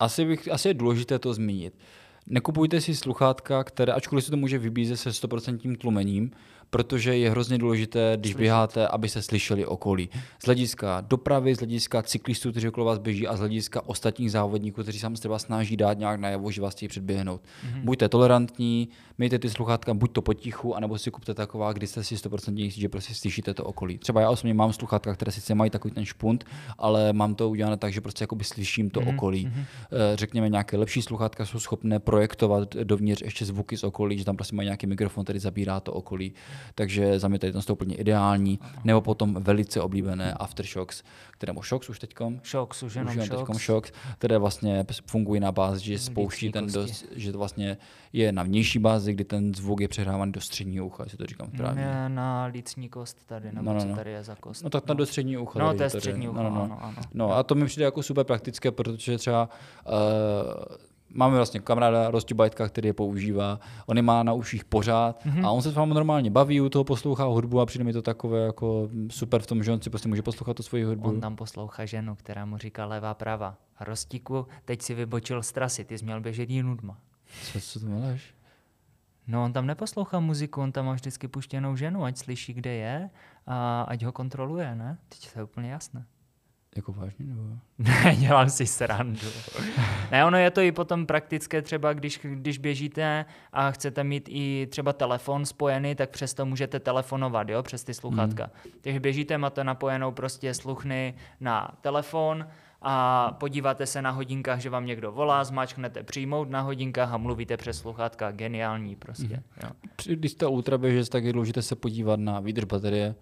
Asi je důležité to zmínit. Nekupujte si sluchátka, které, ačkoliv se to může vybízet se 100% tlumením, protože je hrozně důležité, když běháte, aby se slyšeli okolí. Z hlediska dopravy, z hlediska cyklistů, kteří okolo vás běží, a z hlediska ostatních závodníků, kteří sami se vás snaží dát nějak najevo, že vás chtějí předběhnout. Mm-hmm. Buďte tolerantní, mějte ty sluchátka buď to potichu, anebo si kupte taková, kdy jste si 100% jistí, že prostě slyšíte to okolí. Třeba já osobně mám sluchátka, které sice mají takový ten špunt, ale mám to udělané tak, že prostě jakoby slyším to okolí. Mm-hmm. Řekněme, nějaké lepší sluchátka jsou schopné projektovat dovnitř ještě zvuky z okolí, že tam prostě mají nějaký mikrofon, který zabírá to okolí. Takže za mě tady to úplně ideální. Nebo potom velice oblíbené Aftershocks, které má Shokz už teďkom. Shokz, už jenom Shokz, které vlastně fungují na bázi, že spouští že to vlastně je na vnější bázi, kdy ten zvuk je přehrávaný do středního ucha, jestli to říkám správně. Na lícní kost tady, nebo co tady je za kost. No tak na do středního ucha. No to je střední ucho, ano. A to mi přijde jako super praktické, protože třeba máme vlastně kamaráda Rosti Bajtka, který je používá. On je má na uších pořád a on se s vámi normálně baví, u toho poslouchá hudbu a přijde mi to takové jako super v tom, že on si prostě může poslouchat tu svoji hudbu. On tam poslouchá ženu, která mu říká levá prava. A Rostíku, teď si vybočil z trasy, ty jsi měl běžet jinou dma. Co to máš? No on tam neposlouchá muziku, on tam má vždycky puštěnou ženu, ať slyší, kde je a ať ho kontroluje, ne? Teď to je úplně jasné. Jako vážně? Nebo... Ne, dělám si srandu. Ne, ono je to i potom praktické, třeba když běžíte a chcete mít i třeba telefon spojený, tak přesto můžete telefonovat, jo, přes ty sluchátka. Takže běžíte, máte napojenou prostě sluchny na telefon a podíváte se na hodinkách, že vám někdo volá, zmáčknete přijmout na hodinkách a mluvíte přes sluchátka. Geniální prostě. Jo. Když jste ultra běžec, tak je důležité se podívat na výdrž baterie.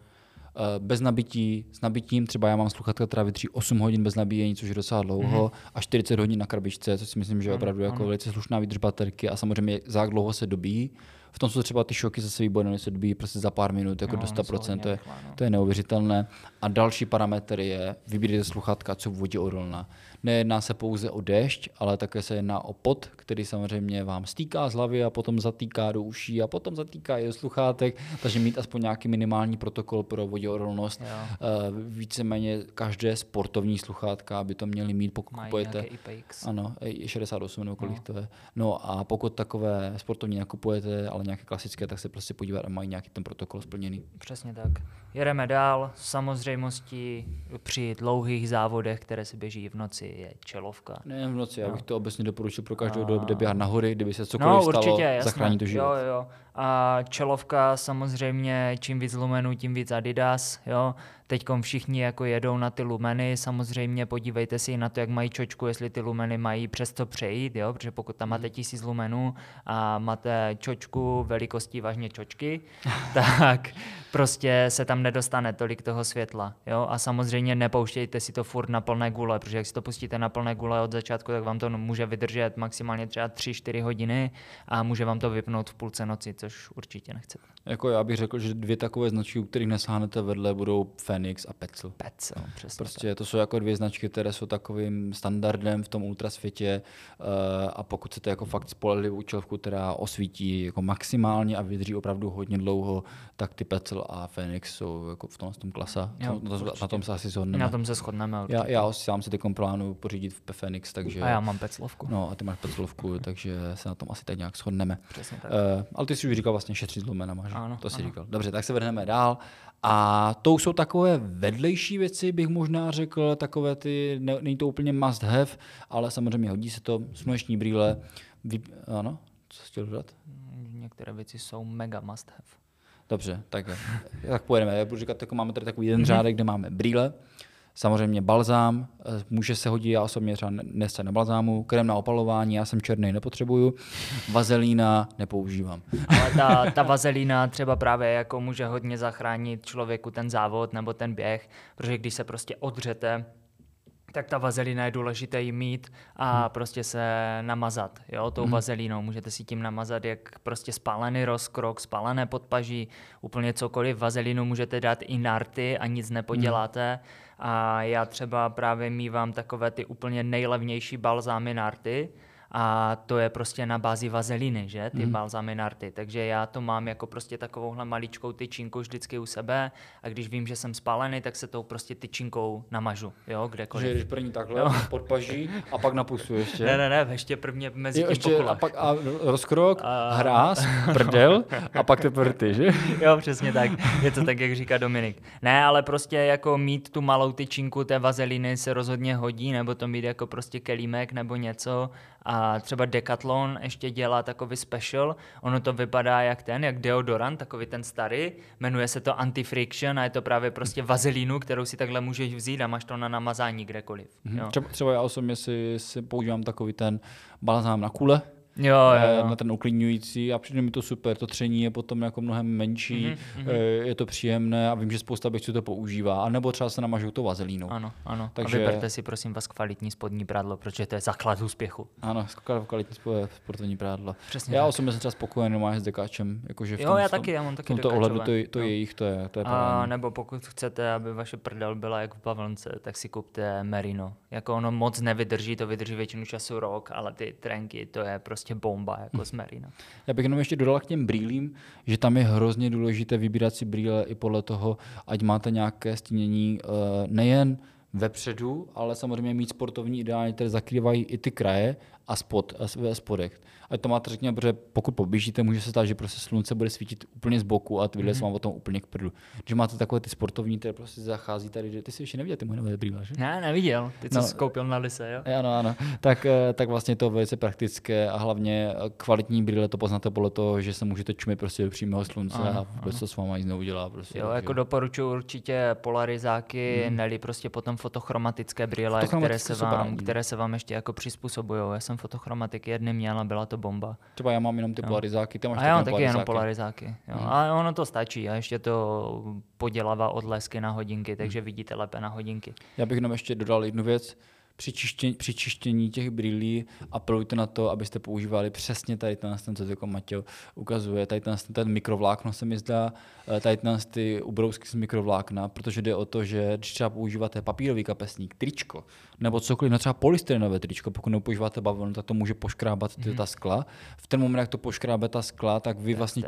Bez nabití, s nabitím, třeba já mám sluchátka, která vydrží 8 hodin bez nabíjení, což je docela dlouho, a 40 hodin na krabičce, což si myslím, že je opravdu jako velice slušná výdrž baterky a samozřejmě za jak dlouho se dobíjí. V tom jsou třeba ty Shokzy zase výborné, se dobíjí prostě za pár minut, jako do 100%, to je neuvěřitelné. A další parametr je, vybírejte sluchátka, co vodě odolná. Nejedná se pouze o déšť, ale také se jedná o pot, který samozřejmě vám stýká z hlavy a potom zatýká do uší a potom zatýká i do sluchátek, takže mít aspoň nějaký minimální protokol pro voděodolnost. Víceméně každé sportovní sluchátka by to měly mít, pokud kupujete. Ano, 68 nebo kolik to je. No a pokud takové sportovní nakupujete, ale nějaké klasické, tak se prostě podívat a mají nějaký ten protokol splněný. Přesně tak. Jedeme dál. Samozřejmostí při dlouhých závodech, které se běží v noci, je čelovka. Ne v noci, já bych to obecně doporučil pro každou dobu, kde běhá nahoře, kdyby se cokoliv stalo, zachrání to život. Jo. A čelovka samozřejmě, čím víc lumenů, tím víc Adidas, jo. Teďkom všichni jako jedou na ty lumeny, samozřejmě podívejte si na to, jak mají čočku, jestli ty lumeny mají přes to přejít, jo? Protože pokud tam máte 1000 lumenů a máte čočku velikostí vážně čočky, tak prostě se tam nedostane tolik toho světla. Jo? A samozřejmě nepouštějte si to furt na plné gule, protože jak si to pustíte na plné gule od začátku, tak vám to může vydržet maximálně třeba 3-4 hodiny a může vám to vypnout v půlce noci, což určitě nechcete. Jako já bych řekl, že dvě takové značky, u kterých nesáhnete vedle, budou Fenix a Petzl. Prostě to jsou jako dvě značky, které jsou takovým standardem v tom ultrasvětě, a pokud chcete jako fakt spolehlivou čelovku, která osvítí jako maximálně a vydrží opravdu hodně dlouho, tak ty Petzl a Fenix jsou jako v tomhle tom klasa. Jo, na tom se asi shodneme. Já sám si teď plánuju pořídit v Fenix, takže... A já mám Petzlovku. No a ty máš Petzlovku, takže se na tom asi tak nějak shodneme. Ale ty jsi už říkal vlastně 6 lumena máš. To si říkal. Dobře, tak se vrhneme dál. A to jsou takové vedlejší věci, bych možná řekl, takové ty, není to úplně must have, ale samozřejmě hodí se to, sluneční brýle, ano, co jsi chtěl dodat? Některé věci jsou mega must have. Dobře, tak pojedeme, já budu říkat, jako máme tady takový jeden řádek, kde máme brýle, samozřejmě balzám, může se hodit, já osobně třeba nesem na balzámu, krém na opalování, já jsem černý, nepotřebuju, vazelína nepoužívám. Ale ta vazelína třeba právě jako může hodně zachránit člověku ten závod nebo ten běh, protože když se prostě odřete, tak ta vazelina je důležité ji mít a prostě se namazat, jo, tou vazelínou. Můžete si tím namazat, jak prostě spálený rozkrok, spálené podpaží, úplně cokoliv. Vazelinu můžete dát i narty a nic nepoděláte. A já třeba právě mívám takové ty úplně nejlevnější balzámy narty a to je prostě na bázi vazeliny, že, ty balzamy na rty. Takže já to mám jako prostě takovouhle maličkou tyčinku vždycky u sebe a když vím, že jsem spálený, tak se tou prostě tyčinkou namažu, jo, kdekoliv. Že jdeš první takhle, jo, pod paží a pak na pusu ještě. Ne, ještě prvně mezi tím pokulách. A pak a rozkrok, hráz, prdel a pak ty prty, že? Jo, přesně tak. Je to tak, jak říká Dominik. Ne, ale prostě jako mít tu malou tyčinku té vazeliny se rozhodně hodí, nebo to mít jako prostě kelímek nebo něco. A třeba Decathlon ještě dělá takový special, ono to vypadá jak deodorant, takový ten starý, jmenuje se to anti-friction a je to právě prostě vazelínu, kterou si takhle můžeš vzít a máš to na namazání kdekoliv. Jo. Třeba já osobně si používám takový ten balzám na kůle, jo. Na ten uklidňující a přijde mi to super, to tření je potom jako mnohem menší, je to příjemné a vím, že spousta běžců to používá, anebo třeba se namažou to vazelínou. Ano. Takže... A vyberte si prosím vás kvalitní spodní prádlo, protože to je základ úspěchu. Ano, kvalitní sportovní prádlo. Přesně já osobně jsem třeba spokojený normálně s dekáčem. Jakože v tom, jo, já taky, já mám taky dekáčové. V tomto ohledu to jejich, to je a nebo pokud chcete, aby vaše prdel byla jako v bavlnce, tak si kupte Merino. Jako ono moc nevydrží, to vydrží většinu času rok, ale ty trenky, to je prostě bomba jako z Merina. Já bych jenom ještě dodal k těm brýlím, že tam je hrozně důležité vybírat si brýle i podle toho, ať máte nějaké stínění nejen vepředu, ale samozřejmě mít sportovní ideály, které zakrývají i ty kraje a spodek. Ať to máte, řekněme, protože pokud poběžíte, může se stát, že prostě slunce bude svítit úplně z boku a ty brýle jsou vám potom úplně k prdu. Když máte takové ty sportovní, které prostě zachází tady, ty jsi ještě neviděl ty moje nové brýle, že? Ne, neviděl, ty co jsi koupil na Lise, jo? Ano, tak vlastně to je velice praktické a hlavně kvalitní brýle to poznáte podle toho, že se můžete čumit prostě do přímého slunce a prostě s váma nic neudělá. Prostě, jo, jako doporučuji určitě polarizáky, neli prostě potom fotochromatické brýle, které se vám ještě jako přizpůsobují. Já jsem fotochromatik jedny měla, byla to bomba. Třeba já mám jenom ty polarizáky, ty máš a já mám taky jenom polarizáky. A ono to stačí a ještě to podělává odlesky na hodinky, takže vidíte lépe na hodinky. Já bych nám ještě dodal jednu věc. Při čištění těch brýlí apelujte na to, abyste používali přesně tady ten, co jako Matěj ukazuje, tady ten mikrovlákno se mi zdá, tady ty ubrousky z mikrovlákna, protože jde o to, že když třeba používáte papírový kapesník, tričko, nebo cokoliv, třeba polystyrenové tričko, pokud nepoužíváte bavlnu, tak to může poškrábat ta skla. V ten moment, jak to poškrábe ta skla, tak vy vlastně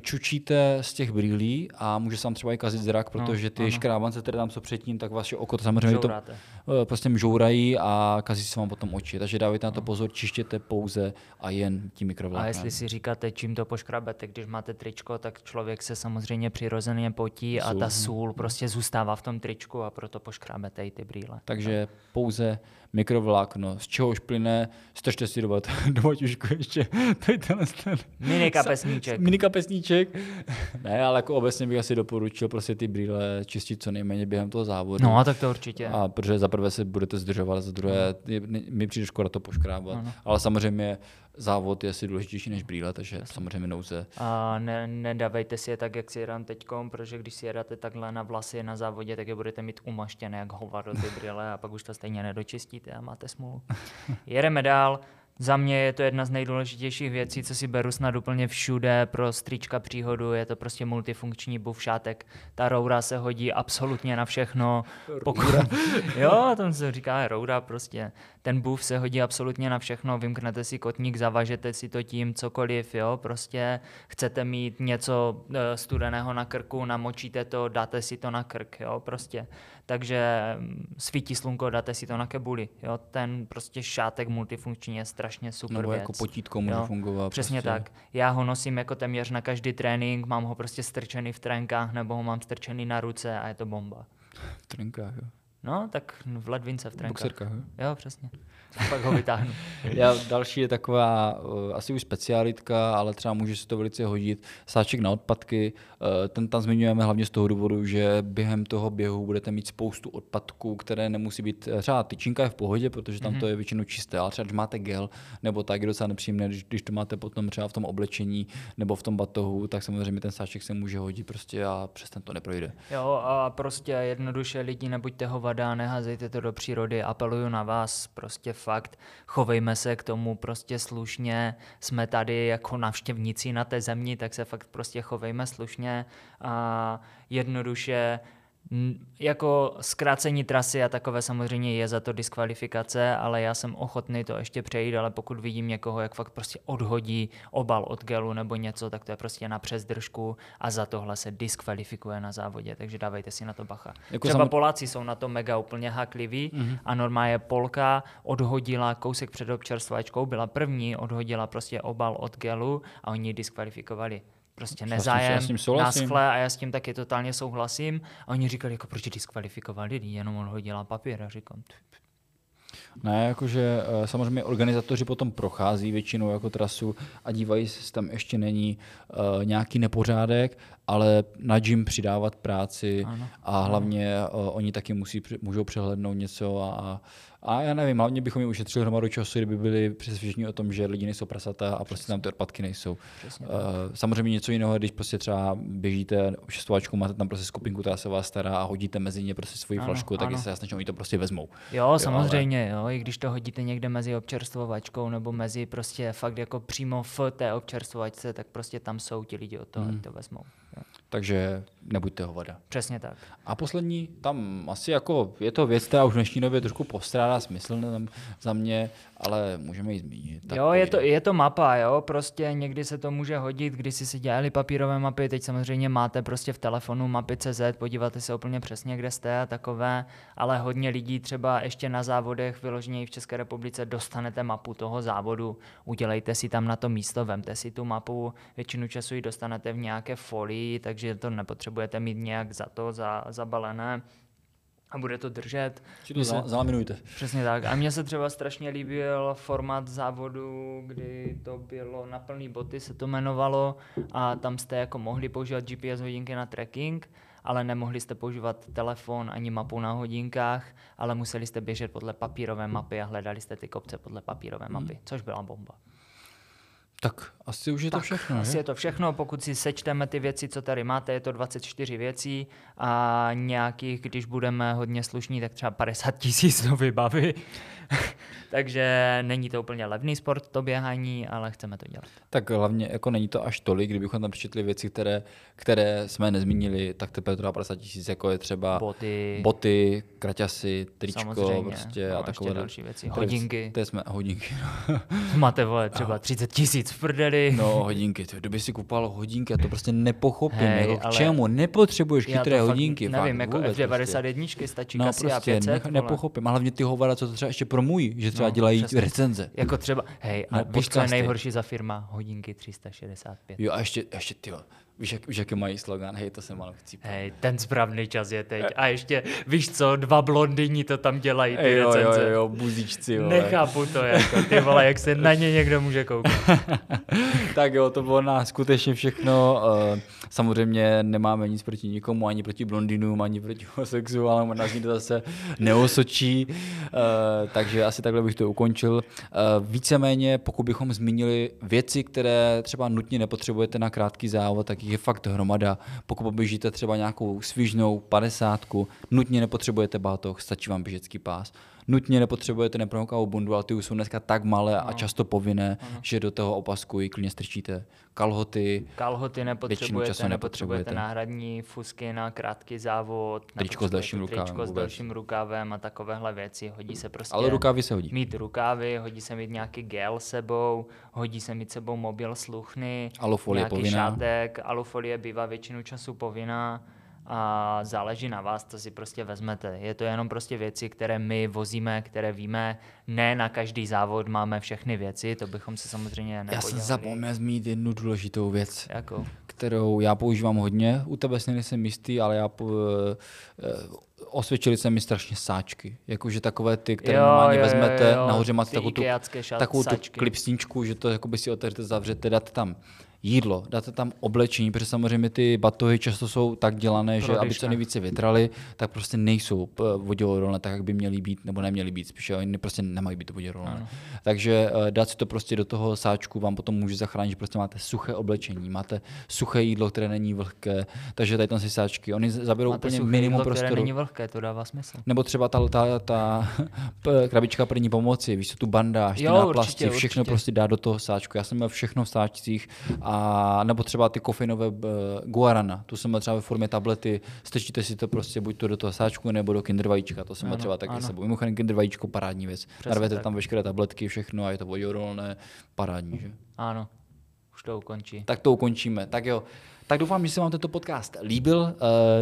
čučíte z těch brýlí a může se vám třeba i kazit zrak, protože ty škrábance, které tam jsou předtím, tak vaše oko to samozřejmě prostě mžourají a kazí se vám potom oči. Takže dávajte na to pozor, čištěte pouze a jen tím mikrovláknem. A jestli si říkáte, čím to poškrabete, když máte tričko, tak člověk se samozřejmě přirozeně potí a ta sůl prostě zůstává v tom tričku a proto poškrabete i ty brýle. Takže pouze mikrovlákno, z čehož plyne, stržte si do baťušku ještě. To je ten minikapesníček. Ne, ale jako obecně bych asi doporučil prostě ty brýle čistit co nejméně během toho závodu. No a tak to určitě. A protože za prvé se budete zdržovat, za druhé mi přijde škoda to poškrábat. Ale samozřejmě závod je asi důležitější než brýle, takže samozřejmě nouze. A nedávejte si je tak, jak si jedám teďkom, protože když si jedáte takhle na vlasy na závodě, tak je budete mít umaštěné jak hovado ty brýle a pak už to stejně nedočistíte a máte smůlu. Jedeme dál. Za mě je to jedna z nejdůležitějších věcí, co si beru snad úplně všude pro stříčka příhodu, je to prostě multifunkční bufšátek. Ta roura se hodí absolutně na všechno. Jo, tam se říká roura prostě. Ten buf se hodí absolutně na všechno, vymknete si kotník, zavažete si to tím, cokoliv, jo, prostě chcete mít něco studeného na krku, namočíte to, dáte si to na krk, jo, prostě. Takže svítí slunko, dáte si to na kebuli, jo, ten prostě šátek multifunkční je strašně super věc. Nebo jako potítko může fungovat. Přesně prostě. Tak. Já ho nosím jako téměř na každý trénink, mám ho prostě strčený v trenkách, nebo ho mám strčený na ruce a je to bomba. V trenkách, jo. No, tak v ledvince v trenkách. Boxerkách, jo, přesně. Pak ho vytáhnu. Další je taková asi už specialitka, ale třeba může se to velice hodit. Sáček na odpadky. Ten tam zmiňujeme hlavně z toho důvodu, že během toho běhu budete mít spoustu odpadků, které nemusí být. Třeba tyčinka je v pohodě, protože tam to je většinou čisté, ale třeba když máte gel nebo tak je docela nepříjemné, když to máte potom třeba v tom oblečení nebo v tom batohu, tak samozřejmě ten sáček se může hodit prostě a přes ten to neprojde. Jo, a prostě jednoduše lidi, nebuďte hovada, neházejte to do přírody, apeluju na vás, prostě fakt, chovejme se k tomu prostě slušně, jsme tady jako navštěvníci na té zemi, tak se fakt prostě chovejme slušně a jednoduše Jako zkrácení trasy a takové samozřejmě je za to diskvalifikace, ale já jsem ochotný to ještě přejít, ale pokud vidím někoho, jak fakt prostě odhodí obal od gelu nebo něco, tak to je prostě na přesdržku a za tohle se diskvalifikuje na závodě, takže dávejte si na to bacha. Jako třeba Poláci jsou na to mega úplně hákliví a normálně Polka odhodila kousek před občerstvačkou, byla první, odhodila prostě obal od gelu a oni ji diskvalifikovali. Prostě nezájem, náschle a já s tím taky totálně souhlasím. A oni říkali, jako proč diskvalifikovali, jenom on hodila papír a říkám. Ne, jakože samozřejmě organizatoři potom prochází většinou jako trasu a dívají se, jestli tam ještě není nějaký nepořádek, ale na gym přidávat práci a hlavně oni taky můžou přehlédnout něco a já nevím, hlavně bychom jim ušetřili hromadu času, kdyby byli přesvědčení o tom, že lidi nejsou prasata a prostě tam ty odpadky nejsou. Samozřejmě něco jiného, když prostě třeba běžíte šestováčku, máte tam prostě skupinku, která se vás stará a hodíte mezi ně prostě svoji flašku, tak se jasně, že oni to prostě vezmou. Jo, samozřejmě, ale... jo, i když to hodíte někde mezi občerstvovačkou nebo mezi prostě fakt jako přímo v té občerstvovačce, tak prostě tam jsou ti lidi od toho, ať to vezmou. Jo. Takže nebuďte hovada. Přesně tak. A poslední, tam asi jako je to věc, která už v dnešní době trošku postrádá smysl za mě, ale můžeme ji zmínit. Tak jo, je to mapa, jo, prostě někdy se to může hodit, když si dělali papírové mapy, teď samozřejmě máte prostě v telefonu mapy.cz, podíváte se úplně přesně, kde jste a takové, ale hodně lidí třeba ještě na závodech, vyloženě i v České republice, dostanete mapu toho závodu, udělejte si tam na to místo, vemte si tu mapu, většinu času ji dostanete v nějaké folii, takže to nepotřebujete mít nějak za to zabalené a bude to držet. Záminujte. Přesně tak. A mně se třeba strašně líbil formát závodu, kdy to bylo na plný boty, se to jmenovalo a tam jste jako mohli používat GPS hodinky na tracking, ale nemohli jste používat telefon ani mapu na hodinkách, ale museli jste běžet podle papírové mapy a hledali jste ty kopce podle papírové mapy, což byla bomba. Tak asi už je to všechno. Asi je to všechno, pokud si sečteme ty věci, co tady máte, je to 24 věcí a nějakých, když budeme hodně slušní, tak třeba 50 000 to vybaví. Takže není to úplně levný sport, to běhání, ale chceme to dělat. Tak hlavně jako není to až tolik, kdybychom tam přečetli věci, které jsme nezmínili, tak teprve to 50 000, jako je třeba boty, kraťasy, tričko, samozřejmě, prostě no, a takové další věci. Hodinky. Hodinky. No. Máte vole třeba 30 000 v prdeli. No hodinky, kdyby si kupoval hodinky, já to prostě nepochopím. Hej, jako, k čemu? Nepotřebuješ chytré hodinky. Nevím, fakt, jako F91 prostě. Stačí no, kasi prostě, A500. Nepochopím, a hlavně ty hovada, co to třeba ještě promluví, že třeba dělají recenze. Jako třeba, hej, a víš, co je nejhorší za firma? Hodinky 365. Jo a ještě ty. Víš, jaký mají slogan? Hej, to se malo chcípá. Hej, ten správný čas je teď. A ještě, víš co, 2 blondyni to tam dělají, ty recenze. Jo, buzičci, vole. Nechápu to, jako, ty vole, jak se na ně někdo může koukat. Tak jo, to bylo na skutečně všechno. Samozřejmě nemáme nic proti nikomu, ani proti blondinům, ani proti sexu, ale možná si to zase neosočí. Takže asi takhle bych to ukončil. Víceméně, pokud bychom zmínili věci, které třeba nutně nepotřebujete na krátký závod, tak je fakt hromada. Pokud poběžíte třeba nějakou svižnou 50, nutně nepotřebujete batoh, stačí vám běžecký pás. Nutně nepotřebujete nepromokavou bundu, ale ty už jsou dneska tak malé a často povinné, že do toho opasku i klidně strčíte. Kalhoty nepotřebujete náhradní fusky na krátký závod, tričko s dalším rukávem a takovéhle věci. Hodí se prostě. Ale rukávy se hodí. Mít rukávy, hodí se mít nějaký gel sebou, hodí se mít sebou mobil, sluchny, nějaký šátek, alufolie bývá většinu času povinná. A záleží na vás, co si prostě vezmete. Je to jenom prostě věci, které my vozíme, které víme. Ne na každý závod máme všechny věci, to bychom se samozřejmě nepodělali. Já jsem zapomněl zmínit jednu důležitou věc, jako? Kterou já používám hodně. U tebe si nejsem jistý, ale osvědčily se mi strašně sáčky. Jakože takové ty, které normálně vezmete, nahoře máte takovou tu klipsničku, že to jakoby si otevřete, zavřete, dáte tam jídlo, dáte tam oblečení, protože samozřejmě ty batohy často jsou tak dělané, že aby co nejvíce vytraly, tak prostě nejsou voděodolné tak, jak by měly být, nebo neměly být, spíš oni prostě nemají být voděodolné. Takže dát si to prostě do toho sáčku vám potom může zachránit, že prostě máte suché oblečení, máte suché jídlo, které není vlhké, takže tady tam si sáčky, oni zaberou úplně minimum prostoru. Které není vlhké, to dává smysl. Nebo třeba ta krabička první pomoci, víš, tu bandáž, ty náplasti, všechno prostě dá do toho sáčku. Já jsem měl všechno v sáčcích. a nebo třeba ty kofeinové guarana, tu jsem má třeba ve formě tablety, strčíte si to prostě buď to do toho sáčku nebo do kindervajíčka, to jsem má třeba taky sebou. Mimochodem kindervajíčko parádní věc, narvete tam veškeré tabletky, všechno a je to voděrolné, parádní, že? Ano, už to ukončí. Tak to ukončíme, tak jo. Tak doufám, že se vám tento podcast líbil.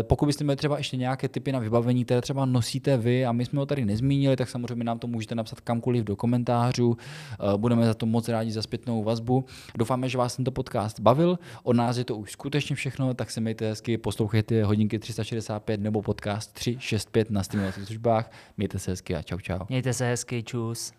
Pokud byste měli třeba ještě nějaké tipy na vybavení, které třeba nosíte vy a my jsme ho tady nezmínili, tak samozřejmě nám to můžete napsat kamkoliv do komentářů. Budeme za to moc rádi za zpětnou vazbu. Doufáme, že vás tento podcast bavil. Od nás je to už skutečně všechno, tak se mějte hezky, poslouchejte Hodinky 365 nebo podcast 365 na streamovacích službách. Mějte se hezky a čau. Mějte se hezky, čus.